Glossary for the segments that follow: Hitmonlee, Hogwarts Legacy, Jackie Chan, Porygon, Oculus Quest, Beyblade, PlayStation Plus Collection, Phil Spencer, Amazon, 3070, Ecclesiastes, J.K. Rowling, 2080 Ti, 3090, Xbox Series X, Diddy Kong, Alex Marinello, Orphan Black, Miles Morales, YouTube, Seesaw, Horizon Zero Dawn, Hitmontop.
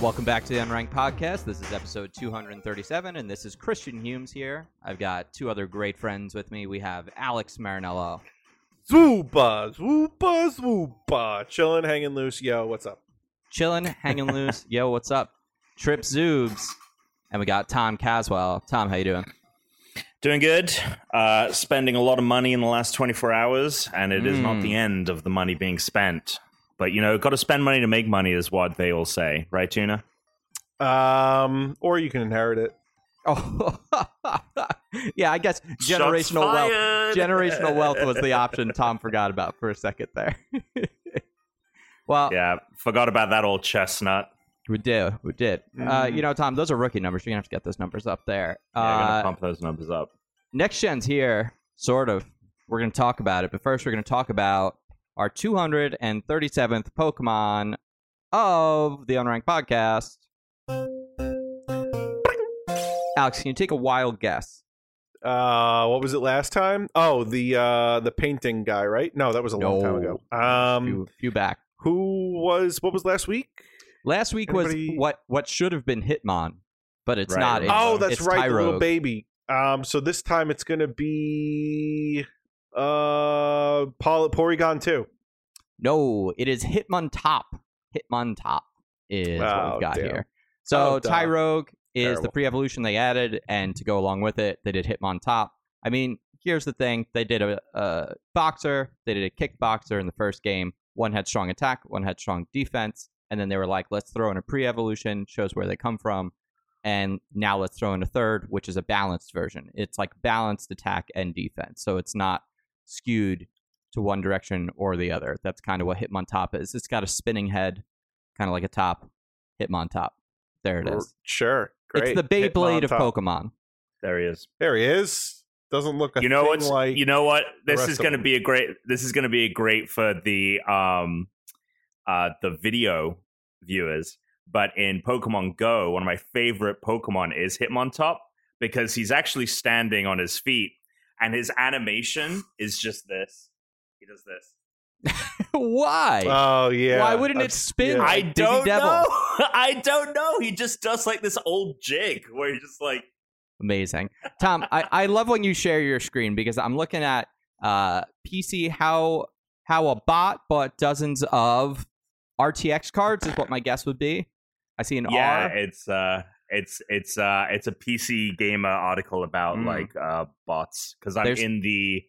Welcome back to the Unranked Podcast. This is episode 237, and this is Christian Humes here. I've got two other great friends with me. We have Alex Marinello. Zwoopa, zwoopa, zwoopa. Chillin', hangin' loose, yo, what's up? Chillin', hangin' loose, yo, what's up? Trip Zoobs. And we got Tom Caswell. Tom, how you doing? Doing good. Spending a lot of money in the last 24 hours, and it is not the end of the money being spent. But, you know, got to spend money to make money is what they all say. Right, Tuna? Or you can inherit it. Oh, yeah, I guess generational wealth was the option Tom forgot about for a second there. Well, yeah, forgot about that old chestnut. We did. You know, Tom, those are rookie numbers. You're going to have to get those numbers up there. Yeah, going to pump those numbers up. Next Gen's here, sort of. We're going to talk about it. But first, we're going to talk about our 237th Pokemon of the Unranked Podcast. Alex, can you take a wild guess? What was it last time? Oh, the painting guy, right? No, that was a long time ago. Few back. What was last week? Last week was what should have been Hitmon, but it's not. Oh, that's right, the little baby. So this time it's going to be Porygon 2. No, it is Hitmontop. Hitmontop is what we've got here. So Tyrogue is terrible. The pre-evolution they added, and to go along with it, they did Hitmontop. I mean, here's the thing. They did a boxer. They did a kickboxer in the first game. One had strong attack. One had strong defense. And then they were like, let's throw in a pre-evolution. Shows where they come from. And now let's throw in a third, which is a balanced version. It's like balanced attack and defense. So it's not skewed to one direction or the other. That's kind of what Hitmontop is. It's got a spinning head, kind of like a top. Hitmontop. There it is. Sure. Great. It's the Beyblade of Pokemon. There he is. Doesn't look like you know what? This is gonna be great for the video viewers. But in Pokemon Go, one of my favorite Pokemon is Hitmontop because he's actually standing on his feet and his animation is just this. He does this. Why? Oh, yeah. Why wouldn't it spin? Yeah. I don't know. He just does like this old jig where he's just like... Amazing. Tom, I love when you share your screen because I'm looking at PC, how a bot bought dozens of RTX cards is what my guess would be. I see an R. Yeah, it's a PC Gamer article about bots because I'm in the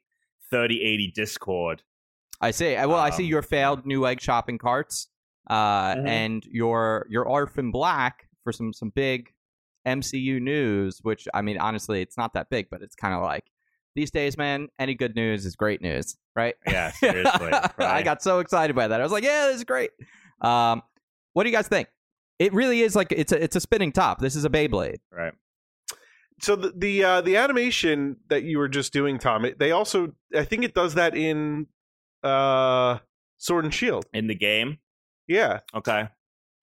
3080 Discord. I see. Well, I see your failed new egg shopping carts, and your Orphan Black for some big MCU news. Which I mean, honestly, it's not that big, but it's kind of like these days, man. Any good news is great news, right? Yeah, seriously. Right? I got so excited by that. I was like, yeah, this is great. What do you guys think? It really is like it's a spinning top. This is a Beyblade, right? So the animation that you were just doing, Tom, they also I think it does that in Sword and Shield in the game. Yeah. Okay.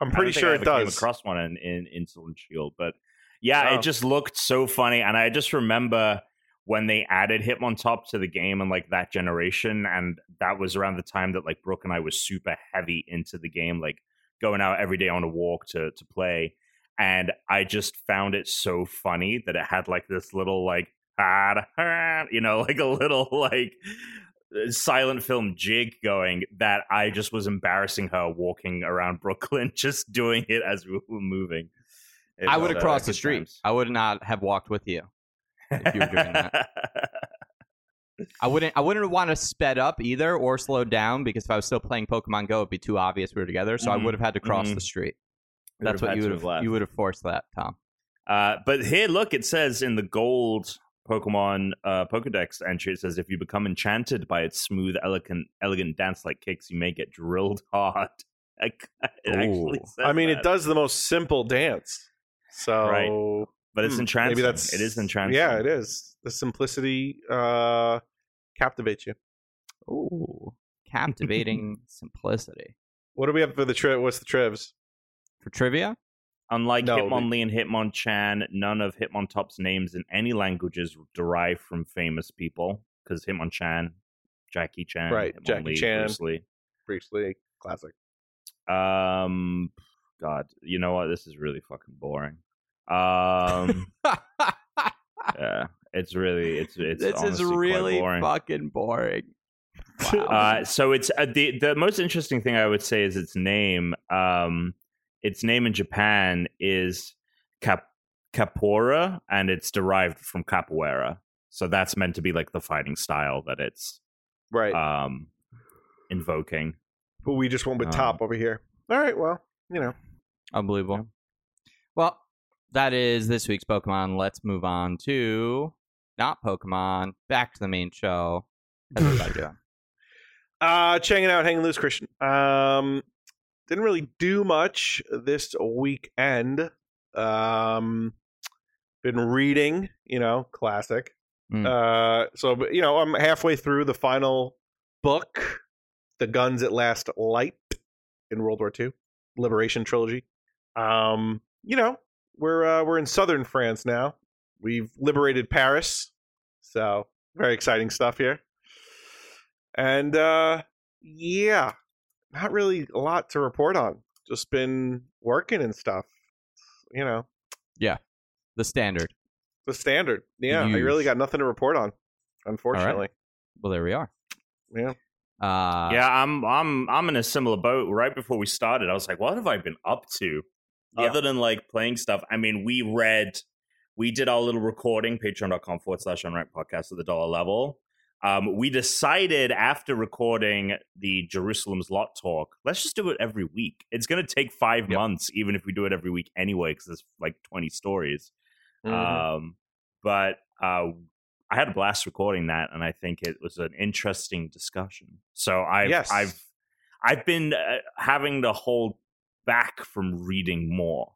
I'm pretty sure it does. I came across one in Sword and Shield, but yeah, It just looked so funny, and I just remember when they added Hitmontop to the game and like that generation, and that was around the time that like Brooke and I was super heavy into the game, like going out every day on a walk to play. And I just found it so funny that it had like this little like, you know, like a little like silent film jig going that I just was embarrassing her walking around Brooklyn, just doing it as we were moving. I would have crossed the street. I would not have walked with you. If you were doing that, I wouldn't want to sped up either or slow down because if I was still playing Pokemon Go, it'd be too obvious we were together. So I would have had to cross the street. That's what you would have forced that, Tom. But here, look, it says in the gold Pokemon Pokedex entry, it says if you become enchanted by its smooth, elegant dance-like kicks, you may get drilled hard. It does the most simple dance. So. Right. But it's entrancing. It is entrancing. Yeah, it is. The simplicity captivates you. Ooh, captivating simplicity. What do we have for the trivia? What's the trivs? For trivia? Hitmonlee and Hitmonchan, none of Hitmontop's names in any languages derive from famous people. Because Hitmonchan, Jackie Chan. Right, Jackie Chan. Bruce Lee. Classic. God, you know what? This is really fucking boring. Yeah, it's really fucking boring. Wow. So it's the most interesting thing I would say is its name. Its name in Japan is Capoeira, and it's derived from capoeira. So that's meant to be like the fighting style that it's invoking. But we just went with top over here. All right, well, you know, unbelievable. Yeah. Well, that is this week's Pokemon. Let's move on to not Pokemon. Back to the main show. How's everybody doing? Checking out, hanging loose, Christian. Didn't really do much this weekend. Been reading, you know, classic. So, you know, I'm halfway through the final book, The Guns at Last Light in World War II, Liberation Trilogy. You know, we're in southern France now. We've liberated Paris. So, very exciting stuff here. And, yeah, not really a lot to report on. Just been working and stuff, you know. Yeah, the standard. The standard. Yeah, I really got nothing to report on, unfortunately. Right. Well, there we are. Yeah. Yeah, I'm in a similar boat. Right before we started, I was like, what have I been up to? Yeah. Other than, like, playing stuff. I mean, we did our little recording, patreon.com/unranked podcast at the dollar level. We decided after recording the Jerusalem's Lot talk, let's just do it every week. It's going to take 5 months, even if we do it every week anyway, because there's like 20 stories. Mm-hmm. But I had a blast recording that, and I think it was an interesting discussion. So I've been having to hold back from reading more.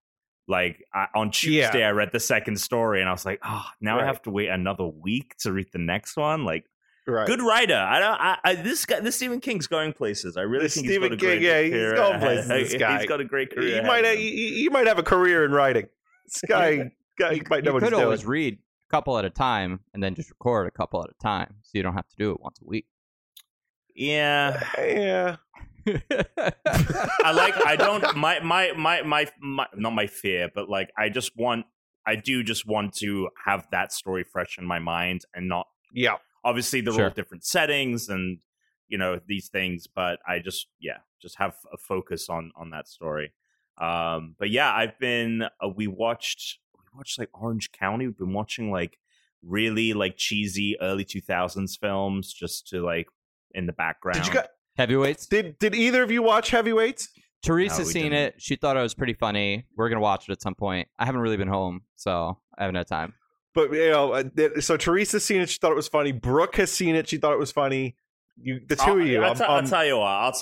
Like, on Tuesday, I read the second story, and I was like, oh, now I have to wait another week to read the next one. Like, good writer. This Stephen King's going places. I really think Stephen King, he's going places. This guy. He's got a great career. You might have a career in writing. This guy you might know what he's doing. You could always read a couple at a time and then just record a couple at a time, so you don't have to do it once a week. Yeah. Yeah. I just want to have that story fresh in my mind and not obviously there are different settings and, you know, these things, but I just have a focus on that story. But yeah, I've been we watched like Orange County. We've been watching like really like cheesy early 2000s films just to like in the background. Heavyweights? Did either of you watch Heavyweights? Teresa's seen it. She thought it was pretty funny. We're going to watch it at some point. I haven't really been home, so I haven't had time. But, you know, so Teresa's seen it. She thought it was funny. Brooke has seen it. She thought it was funny. The two of you. I'll tell you what.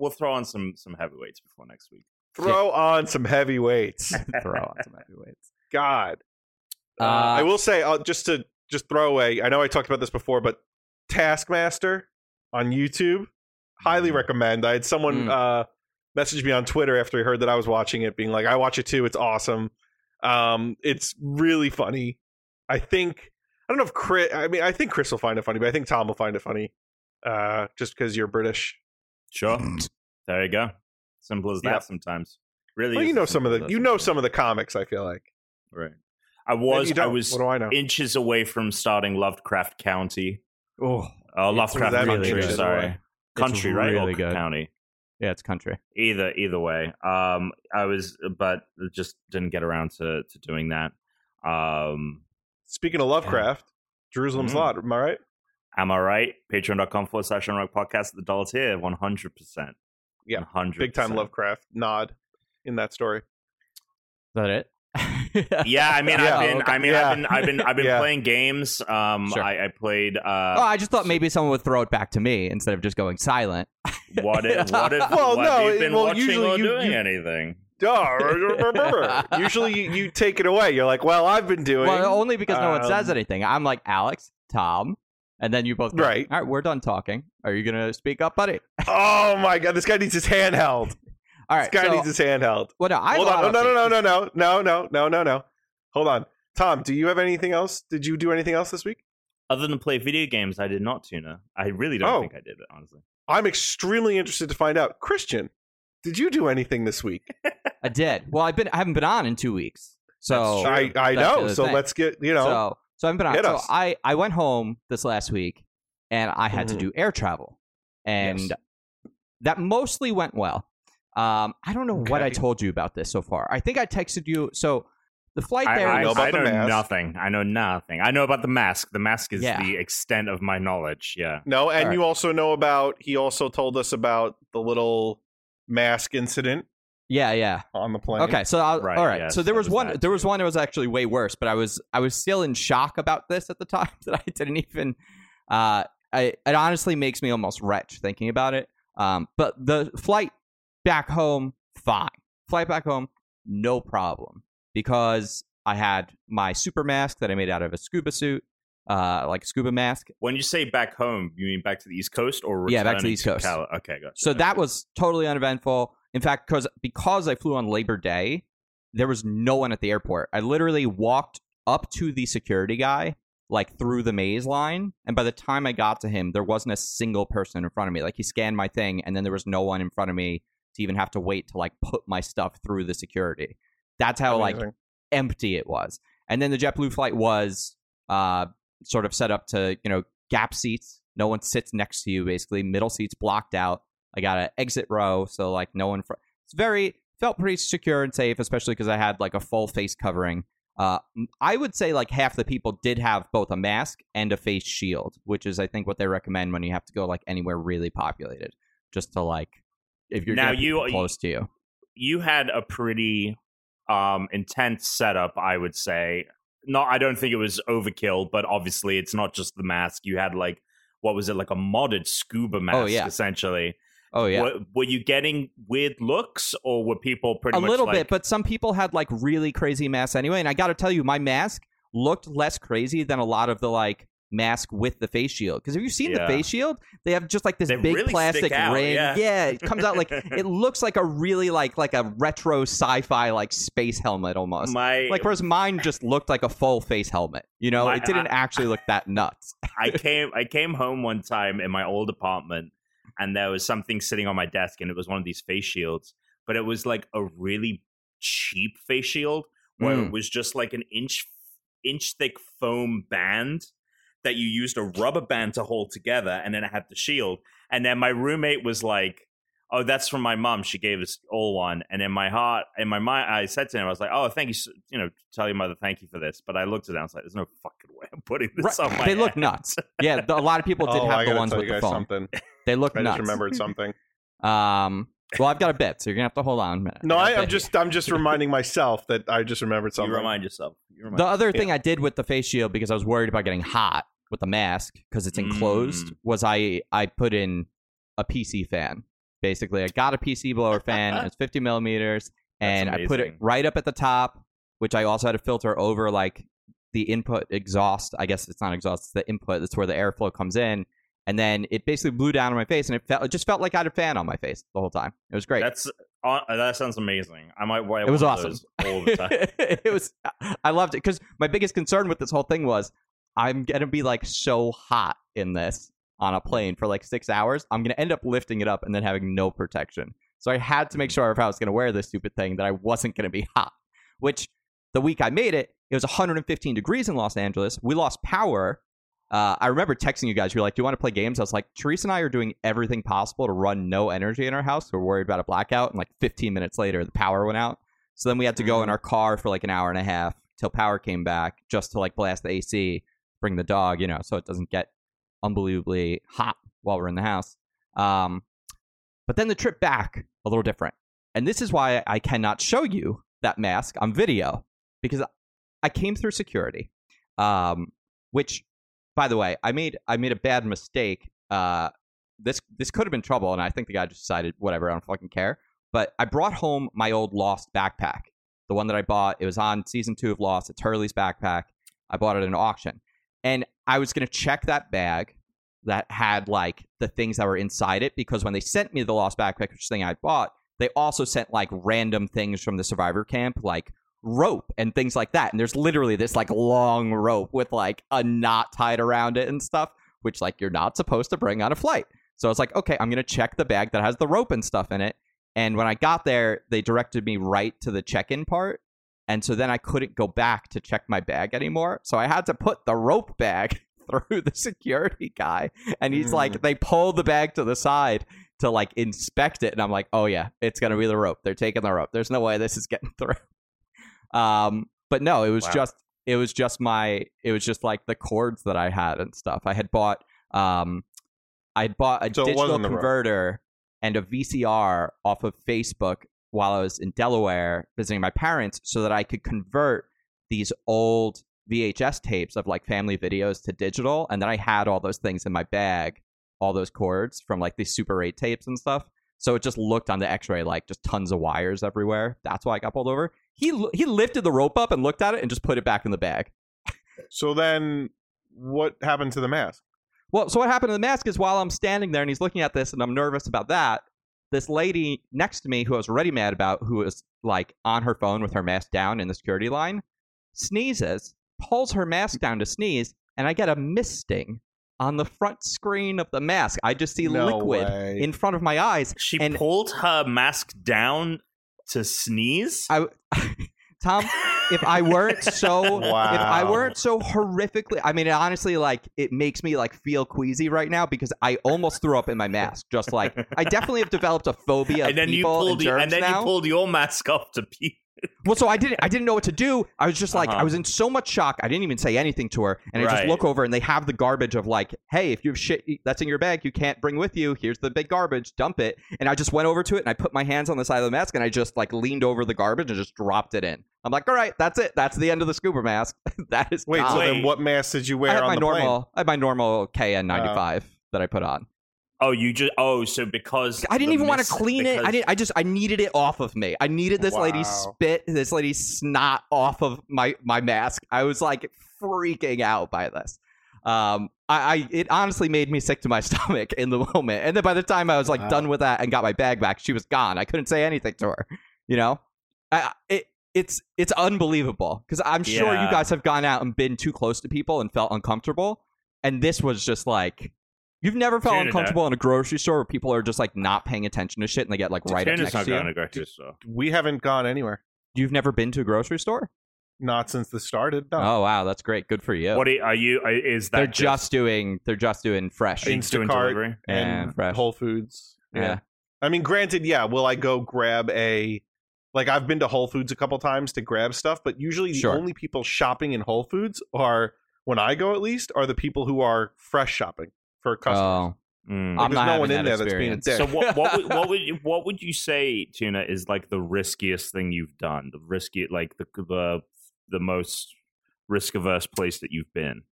We'll throw on some Heavyweights before next week. Throw on some Heavyweights. Throw on some Heavyweights. God. I will say, just throw away. I know I talked about this before, but Taskmaster on YouTube. Highly recommend. I had someone message me on Twitter after he heard that I was watching it, being like, I watch it too. It's awesome. It's really funny. I think Chris will find it funny, but I think Tom will find it funny. Just because you're British. Sure. There you go. Simple as that sometimes. Really. Well, you know some of the comics, I feel like. Right. I was inches away from starting Lovecraft County. Lovecraft Country, sorry. Country, right? Really good. County. Yeah, it's country. Either way. But just didn't get around to doing that. Speaking of Lovecraft, Jerusalem's Lot, am I right? Am I right? Patreon.com/unranked podcast at the dollar tier, 100%. Yeah, 100%. Big time Lovecraft nod in that story. Is that it? I've been playing games. I played. I just thought maybe someone would throw it back to me instead of just going silent. Have you been watching or doing anything? Remember. Usually you take it away. You're like, well, I've been doing. Well, only because no one says anything. I'm like Alex, Tom, and then you both go, right. All right, we're done talking. Are you gonna speak up, buddy? Oh my God, this guy needs his hand held. All right, this guy needs his hand held. Well, No. Hold on. Tom, do you have anything else? Did you do anything else this week? Other than play video games, I did not, Tuna. I really don't think I did it, honestly. I'm extremely interested to find out. Christian, did you do anything this week? I did. Well, I haven't been on in 2 weeks. So I know. So thing. Let's get, you know. So I haven't been on. So I went home this last week and I had to do air travel. And that mostly went well. I don't know what I told you about this so far. I think I texted you. So the flight there. I know nothing. I know about the mask. The mask is the extent of my knowledge. Yeah. No, and you also know about. He also told us about the little mask incident. Yeah, yeah. On the plane. Okay, so all right. Yes, so there was one that was actually way worse, but I was still in shock about this at the time that I didn't even. It honestly makes me almost wretch thinking about it. But the flight back home, fine. Flight back home, no problem, because I had my super mask that I made out of a scuba suit, like a scuba mask. When you say back home, you mean back to the East Coast or returning? Yeah, back to the East Coast. Okay, gotcha. So that was totally uneventful. In fact, because I flew on Labor Day, there was no one at the airport. I literally walked up to the security guy, like through the maze line. And by the time I got to him, there wasn't a single person in front of me. Like he scanned my thing and then there was no one in front of me to even have to wait to like put my stuff through the security. That's how like empty it was. And then the JetBlue flight was sort of set up to, you know, gap seats. No one sits next to you, basically. Middle seats blocked out. I got an exit row, so like no one. It's felt pretty secure and safe, especially because I had like a full face covering. I would say like half the people did have both a mask and a face shield, which is I think what they recommend when you have to go like anywhere really populated, just to like if you're now close to you. You had a pretty intense setup, I would say. No, I don't think it was overkill, but obviously it's not just the mask. You had like what was it like a modded scuba mask essentially. Oh, yeah. Were you getting weird looks or were people pretty much a little bit, but some people had like really crazy masks anyway. And I got to tell you, my mask looked less crazy than a lot of the like mask with the face shield. Because if you've seen the face shield, they have just like this big really plastic ring. Yeah, it comes out like it looks like a really like a retro sci-fi like space helmet almost. Like whereas mine just looked like a full face helmet. You know, it didn't actually look that nuts. I came home one time in my old apartment. And there was something sitting on my desk, and it was one of these face shields. But it was like a really cheap face shield where it was just like an inch thick foam band that you used a rubber band to hold together. And then it had the shield. And then my roommate was like, oh, that's from my mom. She gave us all one. And in my heart, in my mind, I said to him, I was like, oh, thank you. You know, tell your mother, thank you for this. But I looked at it and I was like, there's no fucking way I'm putting this on my They look nuts. Yeah, a lot of people did have the ones with the foam. They look nuts. I just remembered something. Well, I've got a bit, so you're going to have to hold on a minute. No, I'm just reminding myself that I just remembered something. You remind yourself. The other thing I did with the face shield, because I was worried about getting hot with the mask, because it's enclosed, was I put in a PC fan. Basically, I got a PC blower fan. It's 50 millimeters, and I put it right up at the top, which I also had to filter over, like, the input exhaust. I guess it's not exhaust. It's the input. That's where the airflow comes in. And then it basically blew down on my face, and it just felt like I had a fan on my face the whole time. It was great. That sounds amazing. I might wear it was awesome. All the time. I loved it, because my biggest concern with this whole thing was I'm going to be, like, so hot in this on a plane for like 6 hours. I'm going to end up lifting it up and then having no protection. So I had to make sure if I was going to wear this stupid thing that I wasn't going to be hot, which the week I made it, it was 115 degrees in Los Angeles. We lost power. I remember texting you guys. You were like, do you want to play games? I was like, Teresa and I are doing everything possible to run no energy in our house. We're worried about a blackout. And like 15 minutes later, the power went out. So then we had to go in our car for like an hour and a half till power came back just to like blast the AC, bring the dog, you know, so it doesn't get unbelievably hot while we're in the house. But then the trip back, a little different. And this is why I cannot show you that mask on video, because I came through security, which, by the way, I made a bad mistake. This could have been trouble, and I think the guy just decided, whatever, I don't fucking care. But I brought home my old Lost backpack, the one that I bought. It was on season 2 of Lost. It's Hurley's backpack. I bought it at an auction. And I was going to check that bag that had, like, the things that were inside it, because when they sent me the Lost backpack, which thing I bought, they also sent, like, random things from the survivor camp, like rope and things like that. And there's literally this, like, long rope with, like, a knot tied around it and stuff, which, like, you're not supposed to bring on a flight. So I was like, okay, I'm going to check the bag that has the rope and stuff in it. And when I got there, they directed me right to the check-in part. And so then I couldn't go back to check my bag anymore. So I had to put the rope bag through the security guy. And he's like, they pull the bag to the side to like inspect it. And I'm like, oh yeah, it's going to be the rope. They're taking the rope. There's no way this is getting through. But no, it was just like the cords that I had and stuff. I had bought, a digital converter and a VCR off of Facebook while I was in Delaware visiting my parents so that I could convert these old VHS tapes of like family videos to digital. And then I had all those things in my bag, all those cords from like these Super 8 tapes and stuff. So it just looked on the x-ray like just tons of wires everywhere. That's why I got pulled over. He lifted the rope up and looked at it and just put it back in the bag. So then what happened to the mask? Well, so what happened to the mask is while I'm standing there and he's looking at this and I'm nervous about that, this lady next to me who I was already mad about, who was like on her phone with her mask down in the security line, sneezes, pulls her mask down to sneeze, and I get a mist sting on the front screen of the mask. I just see liquid in front of my eyes. She pulled her mask down to sneeze? Tom, if I weren't so horrifically, I mean, honestly, like it makes me like feel queasy right now because I almost threw up in my mask. Just like I definitely have developed a phobia of people and germs now. You pulled your mask off to pee. Well, so I didn't know what to do. I was just like, I was in so much shock. I didn't even say anything to her, and I just look over and they have the garbage of like, hey, if you have shit that's in your bag, you can't bring with you. Here's the big garbage. Dump it. And I just went over to it and I put my hands on the side of the mask and I just like leaned over the garbage and just dropped it in. I'm like, all right, that's it. That's the end of the scuba mask. That is wait. So then, what mask did you wear on the plane? I had my normal KN95 that I put on. Oh, you just so because I didn't even want to clean it. I needed it off of me. I needed this lady's spit, this lady's snot off of my mask. I was like freaking out by this. It honestly made me sick to my stomach in the moment. And then by the time I was like done with that and got my bag back, she was gone. I couldn't say anything to her. You know, it's unbelievable because I'm sure you guys have gone out and been too close to people and felt uncomfortable. And this was just like. You've never felt uncomfortable in a grocery store where people are just like not paying attention to shit and they get like right up next to you? We haven't gone anywhere. You've never been to a grocery store? Not since this started. No. Oh wow, that's great. Good for you. What are you? Is that they're just doing? They're just doing fresh Instacart and fresh Whole Foods. Yeah. I mean, granted, will I go grab a? Like I've been to Whole Foods a couple times to grab stuff, but usually the only people shopping in Whole Foods are, when I go at least, are the people who are fresh shopping. For customers, like, there's no one in there that's being a dick. So what would you say, Tuna, is like the riskiest thing you've done? The most risk averse place that you've been?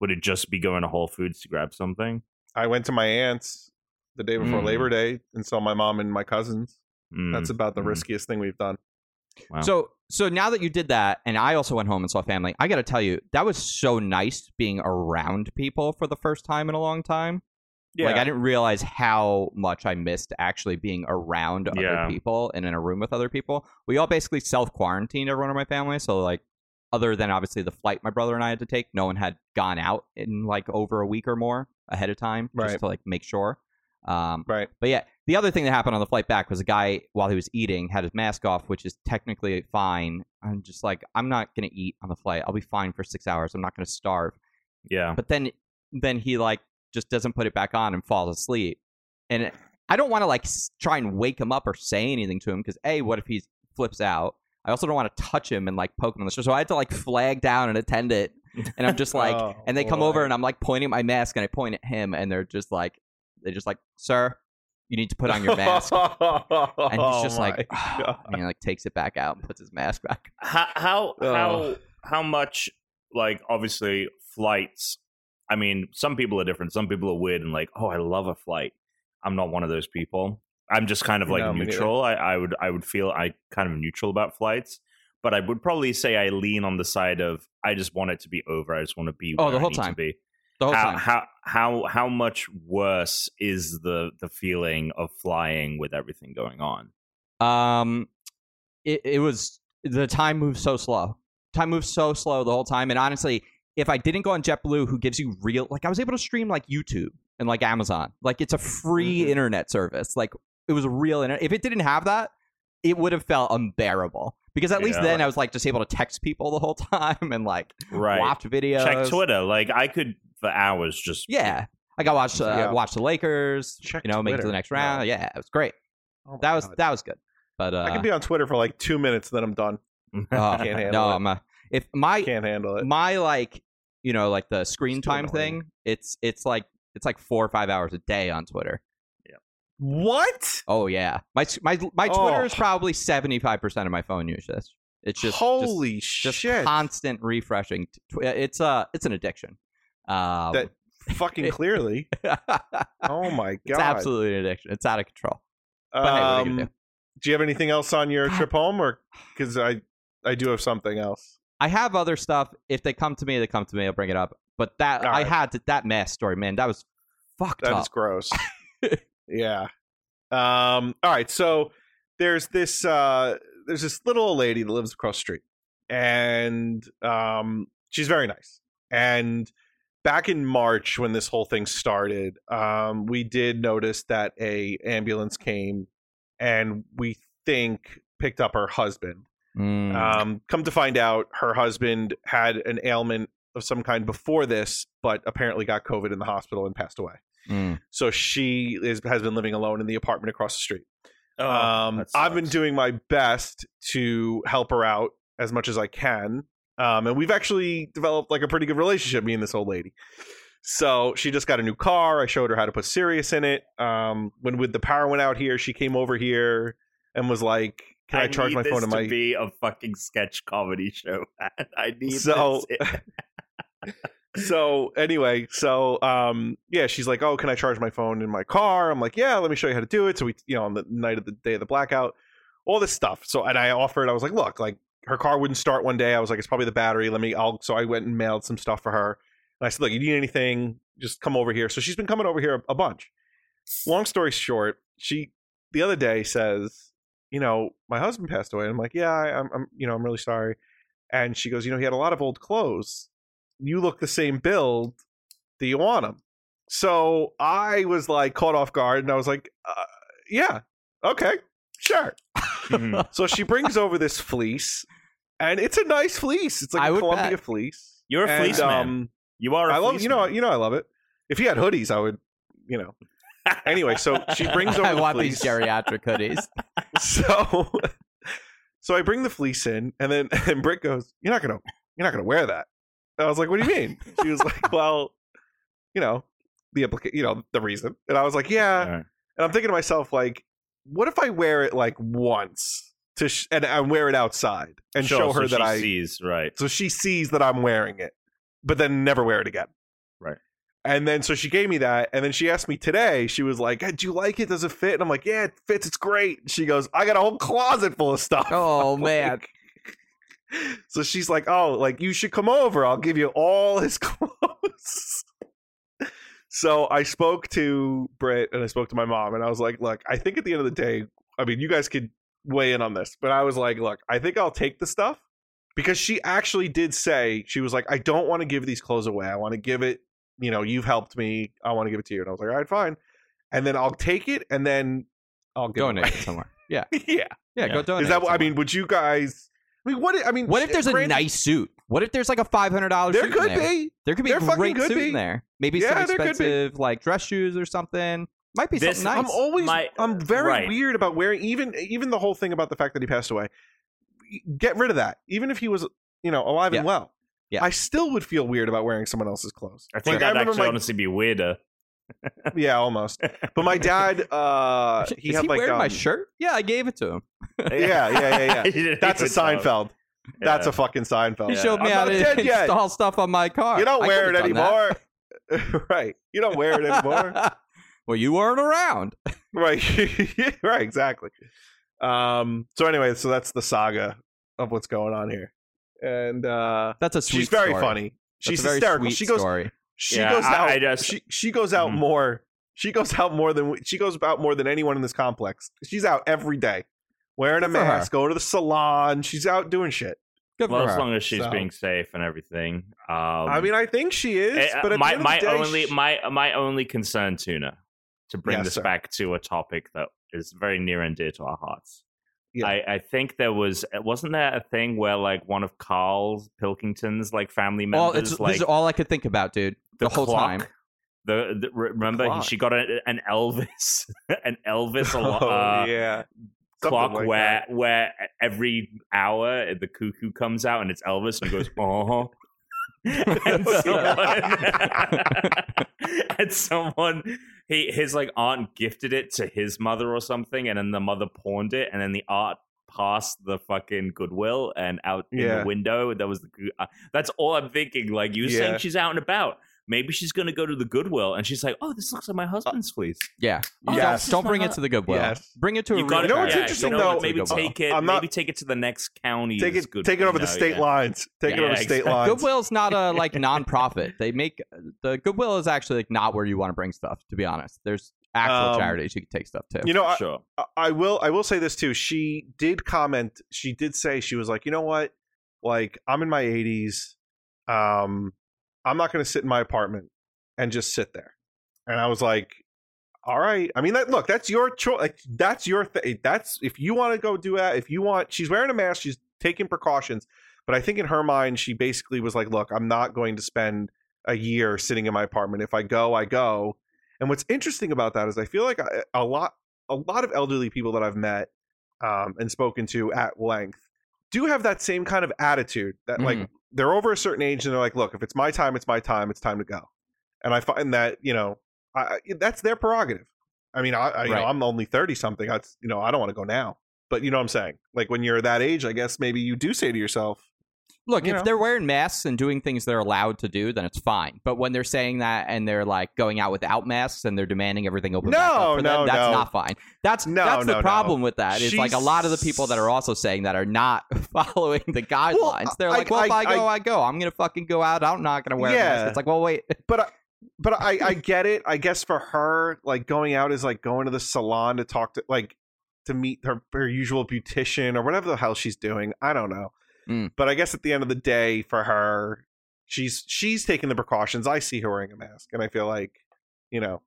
Would it just be going to Whole Foods to grab something? I went to my aunt's the day before Labor Day and saw my mom and my cousins. That's about the riskiest thing we've done. Wow. So now that you did that, and I also went home and saw family, I got to tell you, that was so nice being around people for the first time in a long time. Yeah. Like, I didn't realize how much I missed actually being around other people and in a room with other people. We all basically self-quarantined, everyone in my family. So, like, other than obviously the flight my brother and I had to take, no one had gone out in, like, over a week or more ahead of time just to, like, make sure. But yeah, the other thing that happened on the flight back was a guy, while he was eating, had his mask off, which is technically fine. I'm just like, I'm not going to eat on the flight. I'll be fine for 6 hours. I'm not going to starve. Yeah. But then he like just doesn't put it back on and falls asleep. And I don't want to like try and wake him up or say anything to him because A, what if he flips out? I also don't want to touch him and like poke him in the shoulder. So I had to like flag down an attendant and I'm just like, and they come over and I'm like pointing at my mask and I point at him and they're just like, sir, you need to put on your mask. And he's just like, and he like takes it back out and puts his mask back. How much, like, obviously flights, I mean, some people are different. Some people are weird and like, oh, I love a flight. I'm not one of those people. I'm just kind of like neutral. I would feel I kind of neutral about flights. But I would probably say I lean on the side of, I just want it to be over. I just want to be where I need to be. How much worse is the feeling of flying with everything going on? It was, the time moves so slow. Time moves so slow the whole time. And honestly, if I didn't go on JetBlue, who gives you real, like I was able to stream like YouTube and like Amazon, like it's a free internet service. Like it was real internet. If it didn't have that, it would have felt unbearable. Because at least then I was like just able to text people the whole time and like watch videos. Check Twitter. Like I could for hours just like I watched watch the Lakers, make it to the next round. Yeah, it was great. Oh that was God. That was good. But I could be on Twitter for like 2 minutes, then I'm done. Can't handle it. My the screen time thing. It's like 4 or 5 hours a day on Twitter. Yeah. What? Oh yeah. My Twitter is probably 75% of my phone usage. It's just holy shit. Constant refreshing. It's an addiction. That fucking clearly. Oh my god. It's absolutely an addiction. It's out of control. But hey, what are you gonna do? Do you have anything else on your trip home, or because I do have something else. I have other stuff. If they come to me, I'll bring it up. But that that mass story, man, that was fucked up. That was gross. Yeah. All right. So there's this little old lady that lives across the street, and she's very nice. And back in March, when this whole thing started, we did notice that a ambulance came. And we think picked up her husband. Come to find out, her husband had an ailment of some kind before this, but apparently got COVID in the hospital and passed away. So she has been living alone in the apartment across the street. I've been doing my best to help her out as much as I can. And we've actually developed like a pretty good relationship, me and this old lady. So she just got a new car. I showed her how to put Sirius in it. When the power went out here, she came over here and was like, "Can I charge my phone to my?" This to be a fucking sketch comedy show. I need this. So anyway, she's like, "Oh, can I charge my phone in my car?" I'm like, "Yeah, let me show you how to do it." So we, on the night of the day of the blackout, all this stuff. So and I offered. I was like, "Look, like her car wouldn't start one day." I was like, "It's probably the battery. Let me." So I went and mailed some stuff for her. And I said, look, you need anything, just come over here. So she's been coming over here a bunch. Long story short, she the other day says, my husband passed away. And I'm like, yeah, I'm really sorry. And she goes, he had a lot of old clothes. You look the same build. Do you want them? So I was like caught off guard. And I was like, yeah, okay, sure. So she brings over this fleece. And it's a nice fleece. It's like a Columbia flece. You're a fleece man. You are. I love. I love it. If he had hoodies, I would. Anyway, so she brings over. I want these geriatric hoodies. So I bring the fleece in, and Britt goes, "You're not gonna wear that." And I was like, "What do you mean?" She was like, "Well, the reason." And I was like, "Yeah." Right. And I'm thinking to myself, like, what if I wear it like once and I wear it outside and show her that I sees right, so she sees that I'm wearing it. But then never wear it again. Right. And then so she gave me that. And then she asked me today, she was like, hey, do you like it? Does it fit? And I'm like, yeah, it fits. It's great. And she goes, I got a whole closet full of stuff. Oh, man. So she's like, oh, like you should come over. I'll give you all his clothes. So I spoke to Britt and I spoke to my mom and I was like, look, I think at the end of the day, I mean, you guys could weigh in on this. But I was like, look, I think I'll take the stuff. Because she actually did say, she was like, I don't want to give these clothes away. I want to give it, you've helped me. I want to give it to you. And I was like, all right, fine. And then I'll take it and then I'll donate it somewhere. Yeah. Yeah. Yeah. Go donate. Is that what, I mean, would you guys, what if there's a nice suit? What if there's like a $500 suit? There could be a great suit in there. Maybe some expensive like dress shoes or something. Might be something nice. I'm very weird about wearing, even the whole thing about the fact that he passed away. Get rid of that. Even if he was, alive and well, I still would feel weird about wearing someone else's clothes. I think that'd actually honestly be weirder. Yeah, almost. But my dad, he had like my shirt. Yeah, I gave it to him. Yeah. That's a Seinfeld. That's a fucking Seinfeld. He showed me how to install stuff on my car. You don't wear it anymore, right? You don't wear it anymore. Well, you weren't around, right? Right, exactly. So anyway, so that's the saga of what's going on here, and that's a sweet. She's very funny. She's hysterical. She goes out more than anyone in this complex. She's out every day, wearing a mask, go to the salon. She's out doing shit. Good for her. As long as she's being safe and everything. I mean, I think she is. But at the end of the day, my only concern, Tuna, to bring this back to a topic that is very near and dear to our hearts. Yeah. I think there was, wasn't there a thing where like one of Carl Pilkington's like family members, this is all I could think about, dude, the whole clock, time. Remember she got an Elvis clock where every hour the cuckoo comes out and it's Elvis and he goes, oh. and someone his like aunt gifted it to his mother or something, and then the mother pawned it, and then the aunt passed the fucking Goodwill, and out in the window that was the. That's all I'm thinking. Like you saying, she's out and about. Maybe she's gonna go to the Goodwill, and she's like, "Oh, this looks like my husband's fleece." Yeah. Oh, yes. Don't bring it to the Goodwill. Yes. Bring it to a. You know what's interesting though? Maybe take it. Maybe take it to the next county. Take it over the state lines. Take it over the state lines. Goodwill's not a like nonprofit. They make the Goodwill is actually like not where you want to bring stuff. To be honest, there's actual charities you can take stuff to. You know, I will say this too. She did comment. She did say she was like, you know what? Like I'm in my 80s. I'm not going to sit in my apartment and just sit there. And I was like, all right. I mean, look, that's your choice. Like, that's your thing. That's if you want to go do that. If you want, she's wearing a mask. She's taking precautions. But I think in her mind, she basically was like, look, I'm not going to spend a year sitting in my apartment. If I go, I go. And what's interesting about that is I feel like a lot of elderly people that I've met and spoken to at length do have that same kind of attitude that like, they're over a certain age and they're like, look, if it's my time, it's my time. It's time to go. And I find that, you know, that's their prerogative. I mean, you know, I'm only 30 something. You know, I don't want to go now. But you know what I'm saying? Like when you're that age, I guess maybe you do say to yourself. Look, if they're wearing masks and doing things they're allowed to do, then it's fine. But when they're saying that and they're like going out without masks and they're demanding everything open back up for them, that's not fine. That's the problem with that. It's like a lot of the people that are also saying that are not following the guidelines. They're like, well, if I go. I'm going to fucking go out. I'm not going to wear a mask. It's like, well, wait. But I get it. I guess for her, like going out is like going to the salon to talk to, like, to meet her usual beautician or whatever the hell she's doing. I don't know. But I guess at the end of the day for her, she's taking the precautions. I see her wearing a mask and I feel like, you know,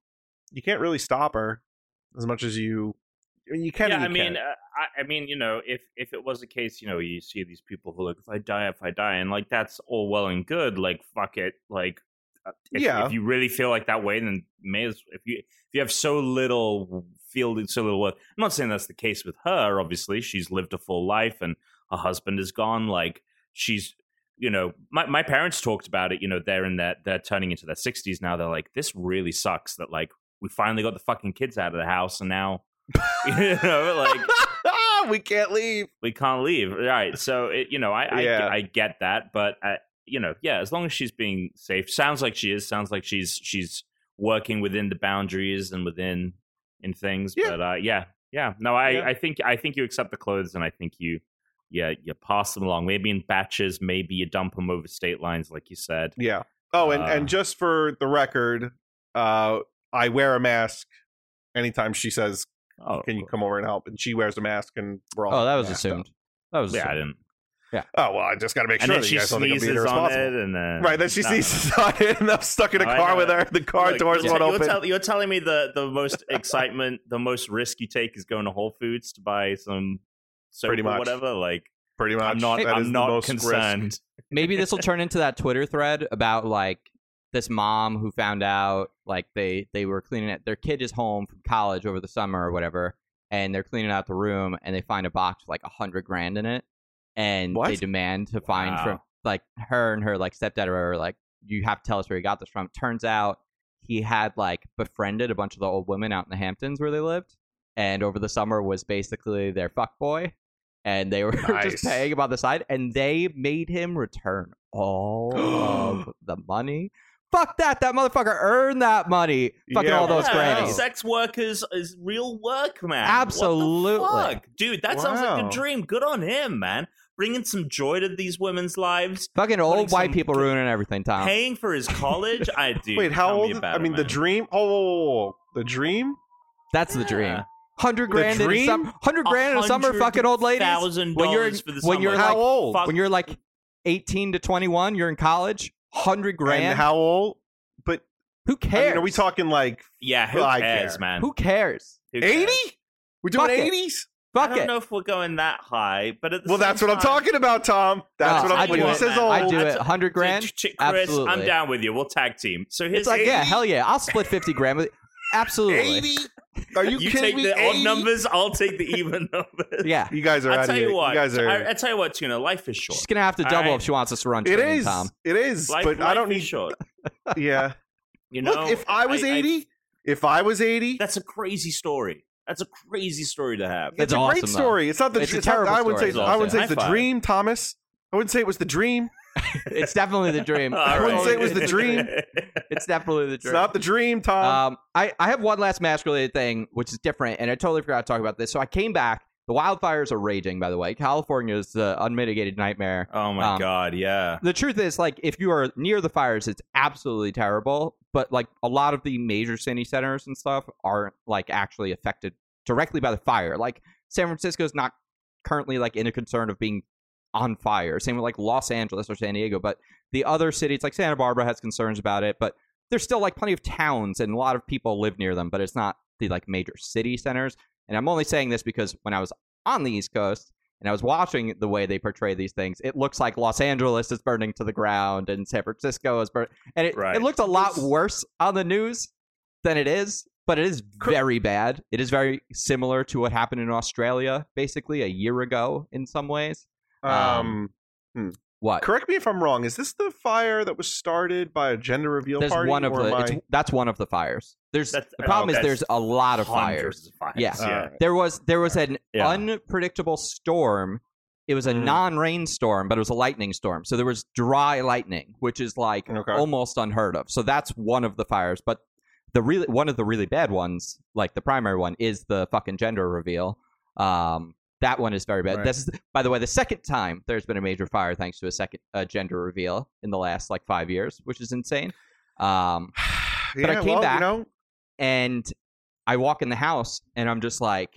you can't really stop her as much as you can. Yeah, I mean, you know, if it was the case, you know, you see these people who are like, if I die, and like, that's all well and good. Like, fuck it. Like, if you really feel like that way, then may as well, if you have so little worth. I'm not saying that's the case with her. Obviously, she's lived a full life and her husband is gone. Like she's, you know, my parents talked about it. You know, they're turning into their 60s now. They're like, this really sucks that like we finally got the fucking kids out of the house and now, you know, like we can't leave. Right. So it, you know, I get that, but you know, yeah, as long as she's being safe, sounds like she is. Sounds like she's working within the boundaries and in things. Yeah. But yeah. No, I think you accept the clothes, and I think you. Yeah, you pass them along. Maybe in batches, maybe you dump them over state lines, like you said. Yeah. Oh, and just for the record, I wear a mask anytime she says, can you come over and help? And she wears a mask, and we're all. Oh, that was assumed. Up. That was assumed. I didn't. Yeah. Oh, well, I just got to make sure that you guys don't think I'm being irresponsible. Right, then she sneezes on it, and I'm stuck in a car with her. The car doors won't open. You're telling me the most excitement, the most risk you take is going to Whole Foods to buy some. So pretty much whatever, like pretty much I'm not concerned risk. Maybe this will turn into that Twitter thread about like this mom who found out like they were cleaning it, their kid is home from college over the summer or whatever, and they're cleaning out the room and they find a box with like $100,000 in it, and they demand to find from like her and her like stepdad or whatever, like you have to tell us where you got this from. Turns out he had like befriended a bunch of the old women out in the Hamptons where they lived, and over the summer was basically their fuckboy. And they were just paying him on the side, and they made him return all of the money. Fuck that! That motherfucker earned that money. Fucking all those grannies. Sex workers is real work, man. Absolutely, what the fuck? Dude. That sounds like a dream. Good on him, man. Bringing some joy to these women's lives. Fucking old white people ruining everything, Tom. Paying for his college. I do. Wait, how old? The dream. Oh, the dream. That's the dream. $100,000 in the summer, fucking old ladies. When you're how old? When you're like 18 to 21, you're in college. $100,000. And how old? But Who cares? I mean, are we talking like... Yeah, who cares, man? Who cares? 80? We're doing 80s? Fuck it. I don't know if we're going that high, but at the same that's what I'm talking about, Tom. That's what I'm talking about. I do it. 100 grand? Chris, absolutely. I'm down with you. We'll tag team. So here's yeah, hell yeah. I'll split 50 grand with you. Absolutely. 80? Are you kidding me? You take the 80? Odd numbers, I'll take the even numbers. Yeah. You guys are out of here. I tell you what, Tuna, life is short. She's going to have to double if she wants us to run training, Tom. It is. But I don't need... short. Yeah. You know, look, if I was 80, that's a crazy story. That's a crazy story to have. It's a great story. It's not the I wouldn't say it's the dream, Thomas. I wouldn't say it was the dream. It's definitely the dream. I wouldn't say it was the dream. It's definitely the dream. It's not the dream, Tom. I have one last mask-related thing, which is different, and I totally forgot to talk about this. So I came back. The wildfires are raging, by the way. California is the unmitigated nightmare. Oh, my God, yeah. The truth is, like, if you are near the fires, it's absolutely terrible. But, like, a lot of the major city centers and stuff aren't, like, actually affected directly by the fire. Like, San Francisco is not currently, like, in a concern of being on fire. Same with, like, Los Angeles or San Diego. But the other cities, like, Santa Barbara has concerns about it. But there's still, like, plenty of towns and a lot of people live near them. But it's not the, like, major city centers. And I'm only saying this because when I was on the East Coast and I was watching the way they portray these things, it looks like Los Angeles is burning to the ground and San Francisco is burning. And it looked a lot worse on the news than it is, but it is very bad. It is very similar to what happened in Australia, basically, a year ago in some ways. What? Correct me if I'm wrong. Is this the fire that was started by a gender reveal party? That's one of the fires. The problem is there's a lot of fires. Yeah. There was an unpredictable storm. It was a non-rain storm, but it was a lightning storm. So there was dry lightning, which is like almost unheard of. So that's one of the fires. But one of the really bad ones, like the primary one, is the fucking gender reveal. That one is very bad. Right. This is, by the way, the second time there's been a major fire thanks to a second gender reveal in the last like 5 years, which is insane. But I came back and I walk in the house and I'm just like,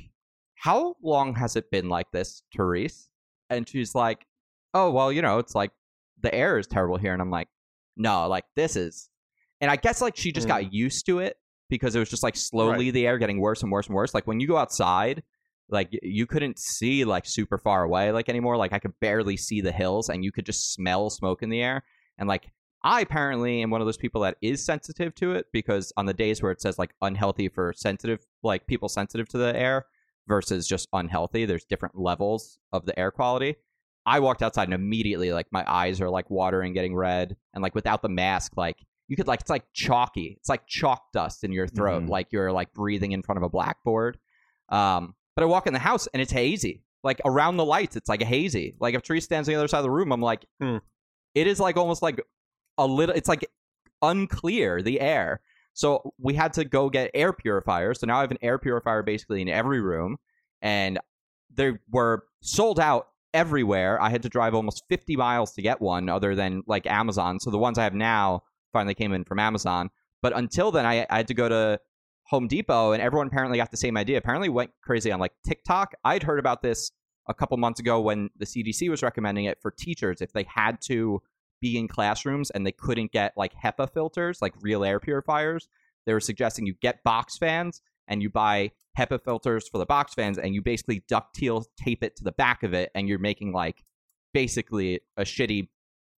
how long has it been like this, Therese? And she's like, oh, well, it's like the air is terrible here. And I'm like, no, like this is. And I guess like she just got used to it because it was just like slowly the air getting worse and worse and worse. Like when you go outside, like you couldn't see like super far away like anymore. Like I could barely see the hills and you could just smell smoke in the air. And like I apparently am one of those people that is sensitive to it because on the days where it says like unhealthy for sensitive, like people sensitive to the air versus just unhealthy, there's different levels of the air quality. I walked outside and immediately like my eyes are like watering, getting red. And like without the mask, like you could like, it's like chalky. It's like chalk dust in your throat. Like you're like breathing in front of a blackboard. But I walk in the house and it's hazy. Like around the lights, it's like hazy. Like if Therese stands on the other side of the room, I'm like, It is like almost like a little, it's like unclear, the air. So we had to go get air purifiers. So now I have an air purifier basically in every room and they were sold out everywhere. I had to drive almost 50 miles to get one other than like Amazon. So the ones I have now finally came in from Amazon. But until then, I had to go to Home Depot, and everyone apparently got the same idea. Apparently went crazy on like TikTok. I'd heard about this a couple months ago when the CDC was recommending it for teachers if they had to be in classrooms and they couldn't get like HEPA filters, like real air purifiers. They were suggesting you get box fans and you buy HEPA filters for the box fans and you basically ducktail tape it to the back of it and you're making like basically a shitty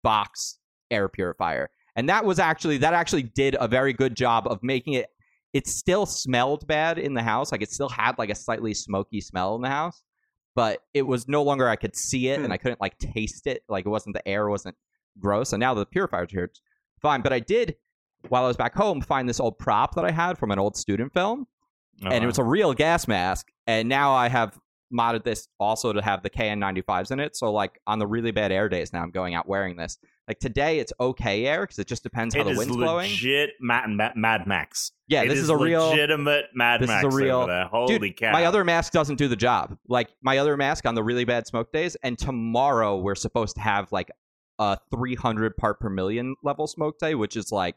box air purifier. And that actually did a very good job of making it. It still smelled bad in the house. Like it still had like a slightly smoky smell in the house, but it was no longer, I could see it and I couldn't like taste it. Like the air wasn't gross. And now the purifiers are here. Fine. But I did, while I was back home, find this old prop that I had from an old student film. Uh-huh. And it was a real gas mask. And now I have modded this also to have the KN95s in it. So like on the really bad air days now, I'm going out wearing this. Like today, it's okay air because it just depends how the wind's blowing. It is legit Mad Max. Yeah, this is a real legitimate Mad Max over there. Holy cow! My other mask doesn't do the job. Like my other mask on the really bad smoke days. And tomorrow we're supposed to have like a 300 part per million level smoke day, which is like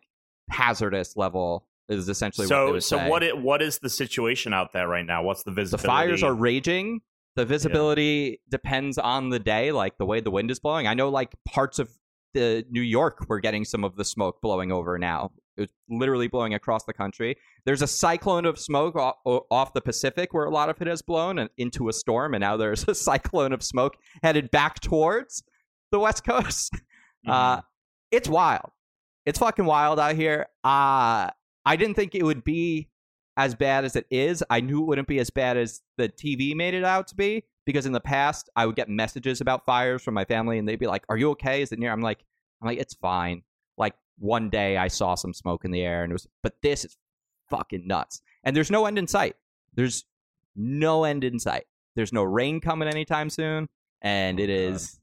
hazardous level. Is essentially what they would say. So what is the situation out there right now? What's the visibility? The fires are raging. The visibility depends on the day, like the way the wind is blowing. I know like parts of New York, we're getting some of the smoke blowing over now It was literally blowing across the country. There's a cyclone of smoke off the Pacific where a lot of it has blown and into a storm, and now there's a cyclone of smoke headed back towards the West Coast. Mm-hmm. It's wild. It's fucking wild out here. I didn't think it would be as bad as it is. I knew it wouldn't be as bad as the TV made it out to be, because in the past I would get messages about fires from my family and they'd be like, "Are you okay? Is it near?" I'm like, it's fine. Like, one day I saw some smoke in the air and it was, but this is fucking nuts. And there's no end in sight. There's no end in sight. There's no rain coming anytime soon. And this